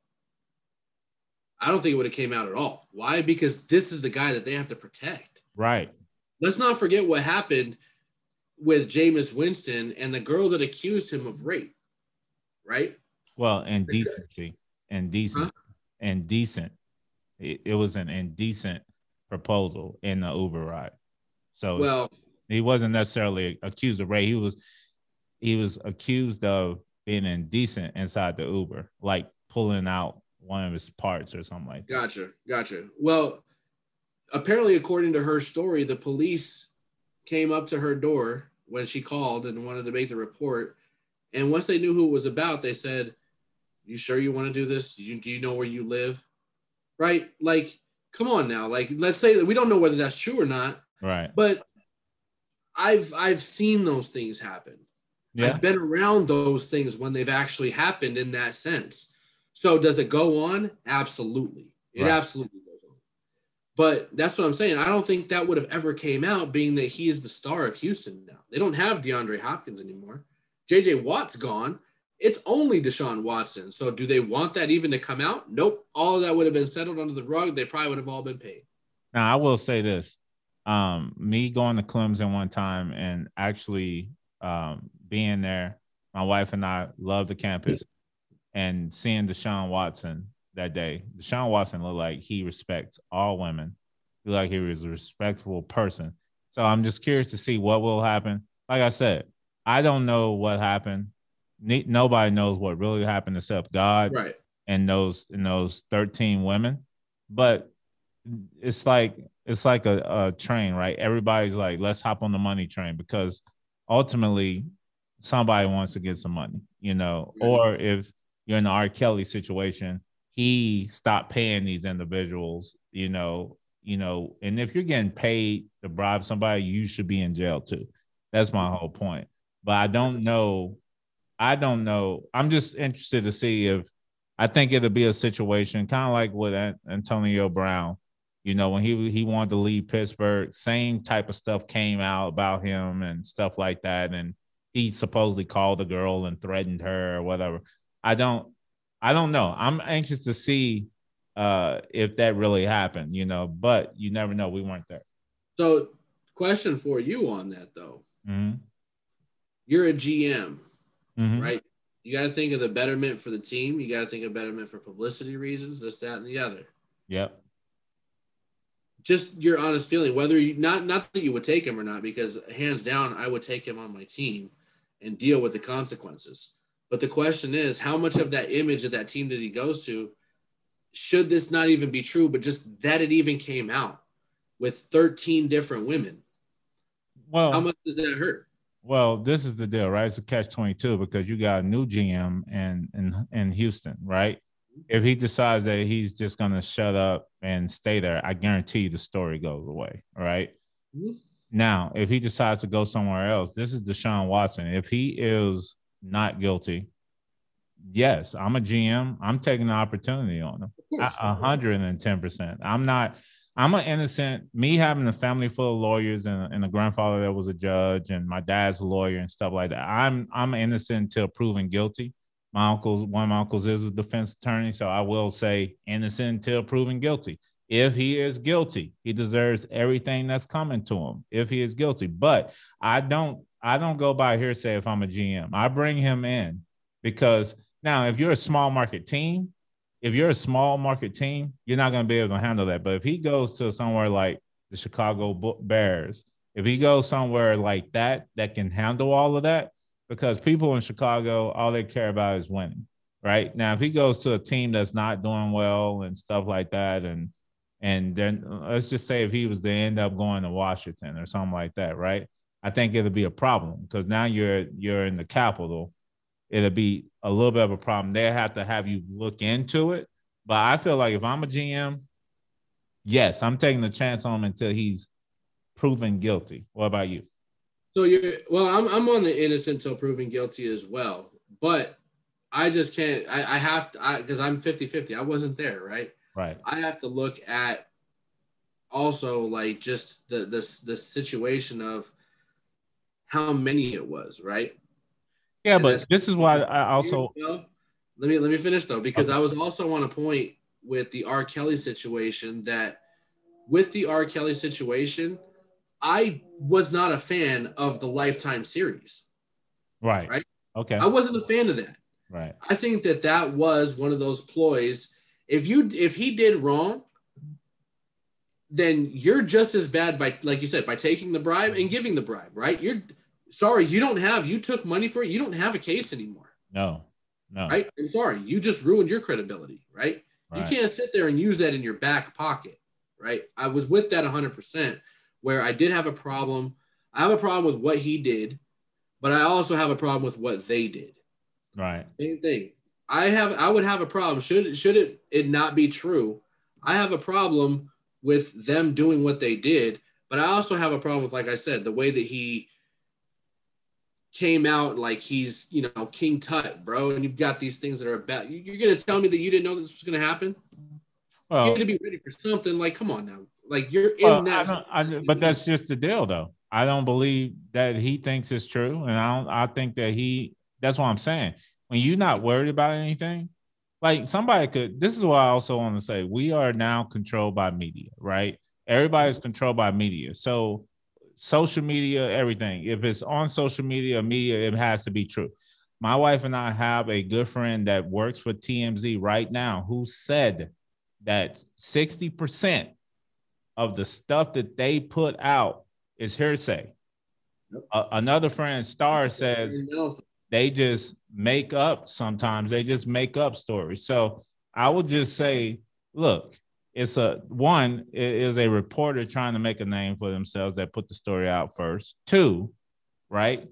I don't think it would have came out at all. Why? Because this is the guy that they have to protect. Right. Let's not forget what happened with Jameis Winston and the girl that accused him of rape. Right. Well, and decency, and decent, huh? and decent. It, it was an indecent proposal in the Uber ride. So well, he wasn't necessarily accused of rape. He was, he was accused of being indecent inside the Uber, like pulling out one of his parts or something like that. Gotcha, gotcha. Well, apparently, according to her story, the police came up to her door when she called and wanted to make the report. And once they knew who it was about, they said, "You sure you want to do this? You, do you know where you live?" Right? Like, come on now. Like, let's say that we don't know whether that's true or not. Right. But I've I've seen those things happen. Yeah. I've been around those things when they've actually happened in that sense. So does it go on? Absolutely. It right. absolutely goes on. But that's what I'm saying. I don't think that would have ever came out, being that he is the star of Houston now. They don't have DeAndre Hopkins anymore. J J. Watt's gone. It's only Deshaun Watson. So do they want that even to come out? Nope. All of that would have been settled under the rug. They probably would have all been paid. Now, I will say this. Um, me going to Clemson one time and actually um, being there, my wife and I love the campus, and seeing Deshaun Watson that day. Deshaun Watson looked like he respects all women. He looked like he was a respectful person. So I'm just curious to see what will happen. Like I said, I don't know what happened. Ne- nobody knows what really happened except God right. and those and those thirteen women. But it's like it's like a, a train, right? Everybody's like, let's hop on the money train, because ultimately somebody wants to get some money, you know. Yeah. Or if you're in the R. Kelly situation, he stopped paying these individuals, you know, you know. And if you're getting paid to bribe somebody, you should be in jail too. That's my whole point. But I don't know. I don't know. I'm just interested to see if I think it'll be a situation kind of like with Antonio Brown. You know, when he he wanted to leave Pittsburgh, same type of stuff came out about him and stuff like that. And he supposedly called a girl and threatened her or whatever. I don't I don't know. I'm anxious to see uh, if that really happened, you know, but you never know. We weren't there. So question for you on that, though. Mm-hmm. You're a G M, mm-hmm. right? You got to think of the betterment for the team. You got to think of betterment for publicity reasons, this, that, and the other. Yep. Just your honest feeling, whether you not, not that you would take him or not, because hands down, I would take him on my team and deal with the consequences. But the question is, how much of that image of that team that he goes to, should this not even be true, but just that it even came out with thirteen different women? Well, how much does that hurt? Well, this is the deal, right? It's a catch twenty-two, because you got a new G M and in, in Houston, right? If he decides that he's just going to shut up and stay there, I guarantee you the story goes away, right? Mm-hmm. Now, if he decides to go somewhere else, this is Deshaun Watson. If he is not guilty, yes, I'm a G M. I'm taking the opportunity on him. A hundred and ten percent. I'm not, I'm an innocent, me having a family full of lawyers and, and a grandfather that was a judge and my dad's a lawyer and stuff like that. I'm I'm innocent until proven guilty. My uncle's, one of my uncles is a defense attorney, so I will say innocent until proven guilty. If he is guilty, he deserves everything that's coming to him if he is guilty. But I don't I don't go by hearsay if I'm a G M. I bring him in because now if you're a small market team, If you're a small market team, you're not going to be able to handle that. But if he goes to somewhere like the Chicago Bears, if he goes somewhere like that, that can handle all of that, because people in Chicago, all they care about is winning, right? Now, if he goes to a team that's not doing well and stuff like that, and And then let's just say if he was to end up going to Washington or something like that, right? I think it'll be a problem because now you're you're in the capital. It'll be a little bit of a problem. They'll have to have you look into it. But I feel like if I'm a G M, yes, I'm taking the chance on him until he's proven guilty. What about you? So you're well, I'm I'm on the innocent till proven guilty as well. But I just can't. I, I have to I because I'm fifty-fifty. I wasn't there, right? Right. I have to look at also like just the the the situation of how many it was, right? Yeah, and but this is why I also let me let me finish though, because okay. I was also on a point with the R. Kelly situation that with the R. Kelly situation, I was not a fan of the Lifetime series. Right. Right. Okay. I wasn't a fan of that. Right. I think that that was one of those ploys. If you if he did wrong, then you're just as bad by, like you said, by taking the bribe and giving the bribe, right? You're sorry, you don't have you took money for it. You don't have a case anymore. No, no, right? I'm sorry, you just ruined your credibility, right? right? You can't sit there and use that in your back pocket, right? I was with that one hundred percent, where I did have a problem. I have a problem with what he did, but I also have a problem with what they did. Right, same thing. I have, I would have a problem. Should should it, it not be true? I have a problem with them doing what they did, but I also have a problem with, like I said, the way that he came out like he's, you know, King Tut, bro. And you've got these things that are about. You're gonna tell me that you didn't know this was gonna happen? Well, you had to be ready for something. Like, come on now. Like you're well, in that. I don't, I, but that's just the deal, though. I don't believe that he thinks it's true, and I don't. I think that he. That's what I'm saying. When you're not worried about anything, like somebody could, this is what I also want to say, we are now controlled by media, right? Everybody's controlled by media. So social media, everything, if it's on social media, media, it has to be true. My wife and I have a good friend that works for T M Z right now who said that sixty percent of the stuff that they put out is hearsay. Yep. Uh, another friend, Star, says they just make up sometimes. They just make up stories. So I would just say, look, it's a one, it is a reporter trying to make a name for themselves that put the story out first. Two, right?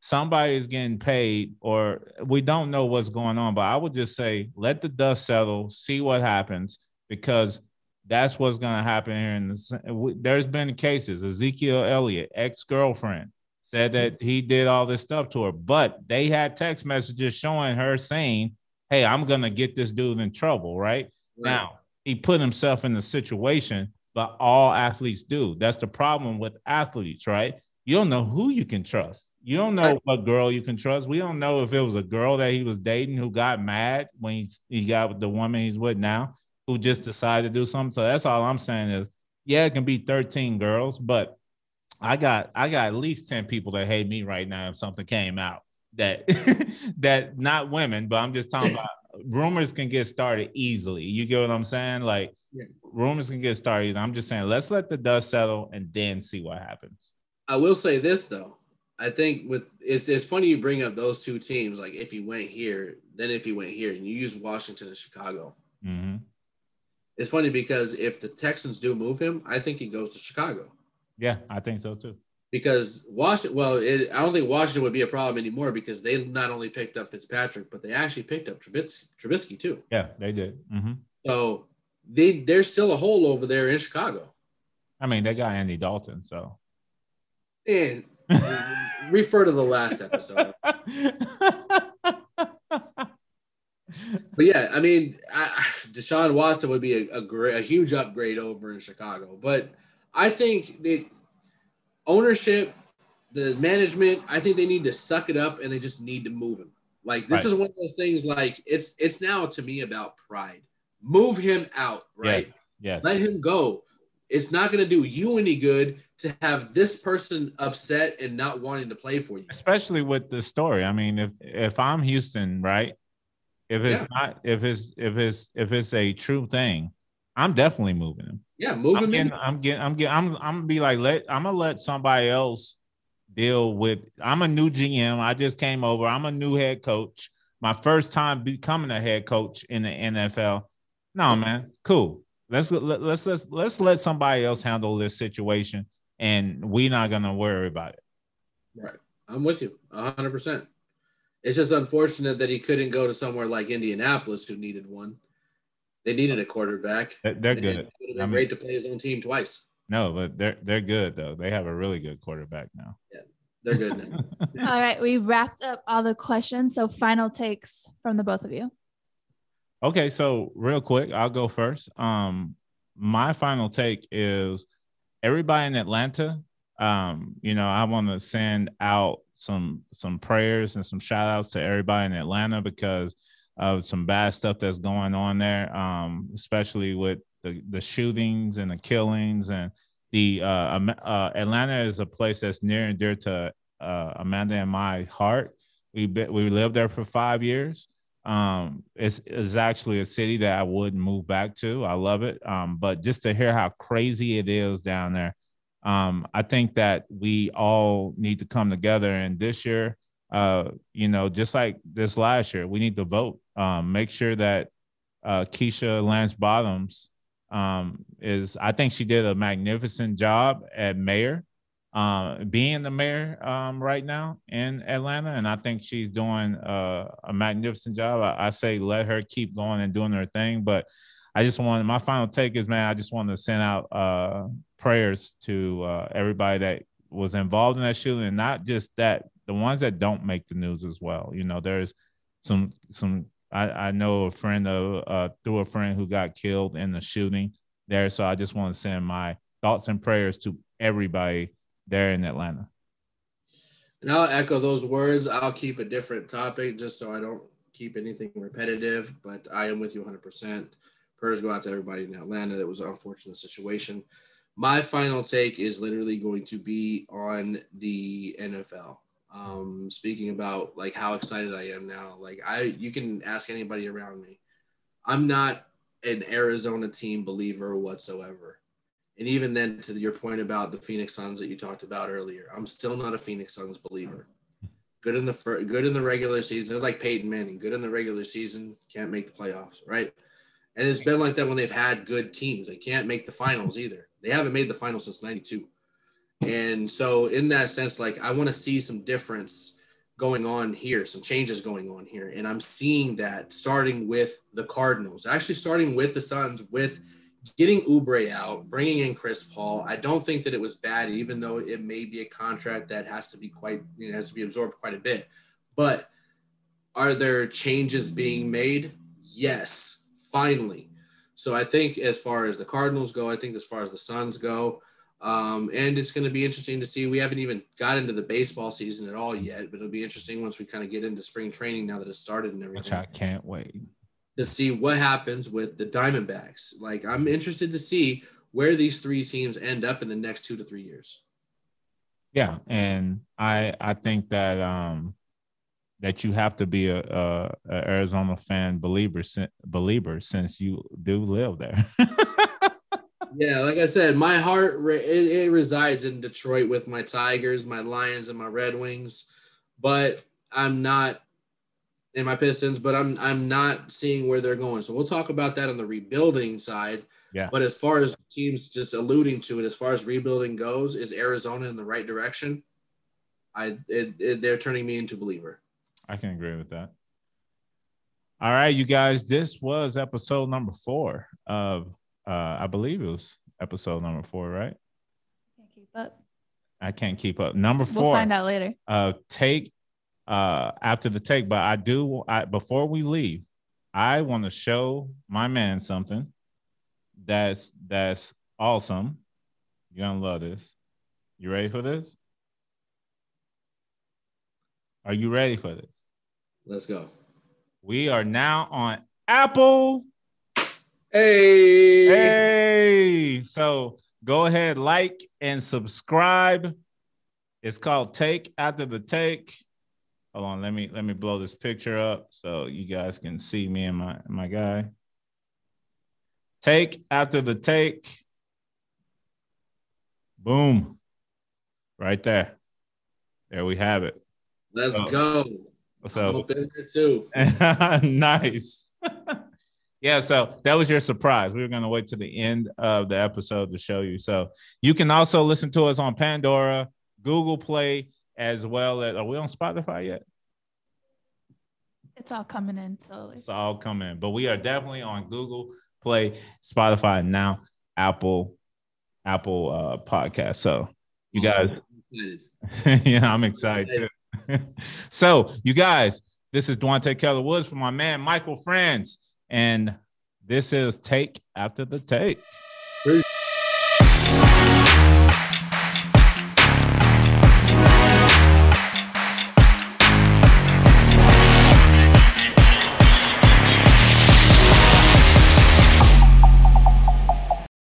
Somebody is getting paid, or we don't know what's going on, but I would just say, let the dust settle, see what happens, because that's what's going to happen here. In the, there's been cases, Ezekiel Elliott, ex-girlfriend, said that he did all this stuff to her, but they had text messages showing her saying, hey, I'm going to get this dude in trouble, right? Right? Now, he put himself in the situation, but all athletes do. That's the problem with athletes, right? You don't know who you can trust. You don't know right. what girl you can trust. We don't know if it was a girl that he was dating who got mad when he, he got with the woman he's with now, who just decided to do something. So that's all I'm saying is, yeah, it can be thirteen girls, but I got I got at least ten people that hate me right now if something came out that that not women, but I'm just talking about rumors can get started easily. You get what I'm saying? Like yeah. rumors can get started. I'm just saying, let's let the dust settle and then see what happens. I will say this though. I think with it's it's funny you bring up those two teams, like if you went here, then if you went here and you use Washington and Chicago. Mm-hmm. It's funny because if the Texans do move him, I think he goes to Chicago. Yeah, I think so too. Because Washington, well, it, I don't think Washington would be a problem anymore because they not only picked up Fitzpatrick, but they actually picked up Trubisky, Trubisky too. Yeah, they did. Mm-hmm. So they there's still a hole over there in Chicago. I mean, they got Andy Dalton, so. And refer to the last episode. But yeah, I mean, I, Deshaun Watson would be a, a, great, a huge upgrade over in Chicago, but. I think the ownership, the management, I think they need to suck it up and they just need to move him. Like this right. is one of those things like it's it's now to me about pride. Move him out, right? Yeah. Yes. Let him go. It's not going to do you any good to have this person upset and not wanting to play for you. Especially with the story. I mean, if if I'm Houston, right? If it's yeah. not if it's if it's if it's a true thing, I'm definitely moving him. Yeah, move I'm him getting, in. I'm getting, I'm getting, I'm, I'm gonna be like, let, I'm gonna let somebody else deal with. I'm a new G M. I just came over. I'm a new head coach. My first time becoming a head coach in the N F L. No, man, cool. Let's let, let's let's let's let somebody else handle this situation, and we're not gonna worry about it. Right, I'm with you one hundred percent. It's just unfortunate that he couldn't go to somewhere like Indianapolis, who needed one. They needed a quarterback. They're, they're good. It would have been I mean, great to play his own team twice. No, but they're they're good though. They have a really good quarterback now. Yeah, they're good now. All right, we wrapped up all the questions. So final takes from the both of you. Okay, so real quick, I'll go first. Um, my final take is everybody in Atlanta, um, you know, I want to send out some some prayers and some shout outs to everybody in Atlanta because of some bad stuff that's going on there, um, especially with the, the shootings and the killings. And the uh, uh, Atlanta is a place that's near and dear to uh, Amanda and my heart. We we lived there for five years. Um, it's, it's actually a city that I would move back to. I love it. Um, but just to hear how crazy it is down there, um, I think that we all need to come together. And this year, uh, you know, just like this last year, we need to vote. Um, make sure that uh, Keisha Lance Bottoms um, is, I think she did a magnificent job at mayor, Uh, being the mayor um, right now in Atlanta, and I think she's doing uh, a magnificent job. I, I say let her keep going and doing her thing, but I just want, my final take is, man, I just want to send out uh, prayers to uh, everybody that was involved in that shooting, and not just that, the ones that don't make the news as well. You know, there's some, some I, I know a friend of, uh, through a friend who got killed in the shooting there, so I just want to send my thoughts and prayers to everybody there in Atlanta. And I'll echo those words. I'll keep a different topic just so I don't keep anything repetitive, but I am with you one hundred percent. Prayers go out to everybody in Atlanta. That was an unfortunate situation. My final take is literally going to be on the N F L. Um, speaking about like how excited I am now, like I, you can ask anybody around me. I'm not an Arizona team believer whatsoever. And even then, to your point about the Phoenix Suns that you talked about earlier, I'm still not a Phoenix Suns believer. Good in the fir- good in the regular season. They're like Peyton Manning. Good in the regular season, can't make the playoffs, right? And it's been like that when they've had good teams. They can't make the finals either. They haven't made the finals since ninety-two. And so in that sense, like I want to see some difference going on here, some changes going on here. And I'm seeing that starting with the Cardinals, actually starting with the Suns, with getting Oubre out, bringing in Chris Paul. I don't think that it was bad, even though it may be a contract that has to be quite, you know, has to be absorbed quite a bit. But are there changes being made? Yes, finally. So I think as far as the Cardinals go, I think as far as the Suns go, um, and it's going to be interesting to see. We haven't even got into the baseball season at all yet, but it'll be interesting once we kind of get into spring training now that it's started and everything. Which I can't wait to see what happens with the Diamondbacks. Like, I'm interested to see where these three teams end up in the next two to three years. Yeah, and I I think that um that you have to be a, a, a Arizona fan believer believer since you do live there. Yeah, like I said, my heart re- it, it resides in Detroit with my Tigers, my Lions, and my Red Wings, but I'm not. In my Pistons, but I'm I'm not seeing where they're going. So we'll talk about that on the rebuilding side. Yeah. But as far as teams just alluding to it, as far as rebuilding goes, is Arizona in the right direction? I it, it, they're turning me into a believer. I can agree with that. All right, you guys, this was episode number four of uh, I believe it was episode number four, right? I can't keep up. I can't keep up. Number four. We'll find out later. Uh, take. Uh, after the take, but I do, I, before we leave, I want to show my man something that's, that's awesome. You're going to love this. You ready for this? Are you ready for this? Let's go. We are now on Apple. Hey. Hey. So go ahead, like, and subscribe. It's called Take After the Take. Hold on, let me let me blow this picture up so you guys can see me and my, my guy. Take After the Take. Boom. Right there. There we have it. Let's so, go. So, I'm up in there too. Nice. Yeah, so that was your surprise. We were going to wait to the end of the episode to show you. So you can also listen to us on Pandora, Google Play, as well as, are we on Spotify yet? It's all coming in slowly. It's all coming in. But we are definitely on Google Play, Spotify, now Apple, Apple uh, podcast. So you guys, yeah, I'm excited too. So you guys, this is Dwante Keller Woods from my man Michael Franz. And this is Take After the Take.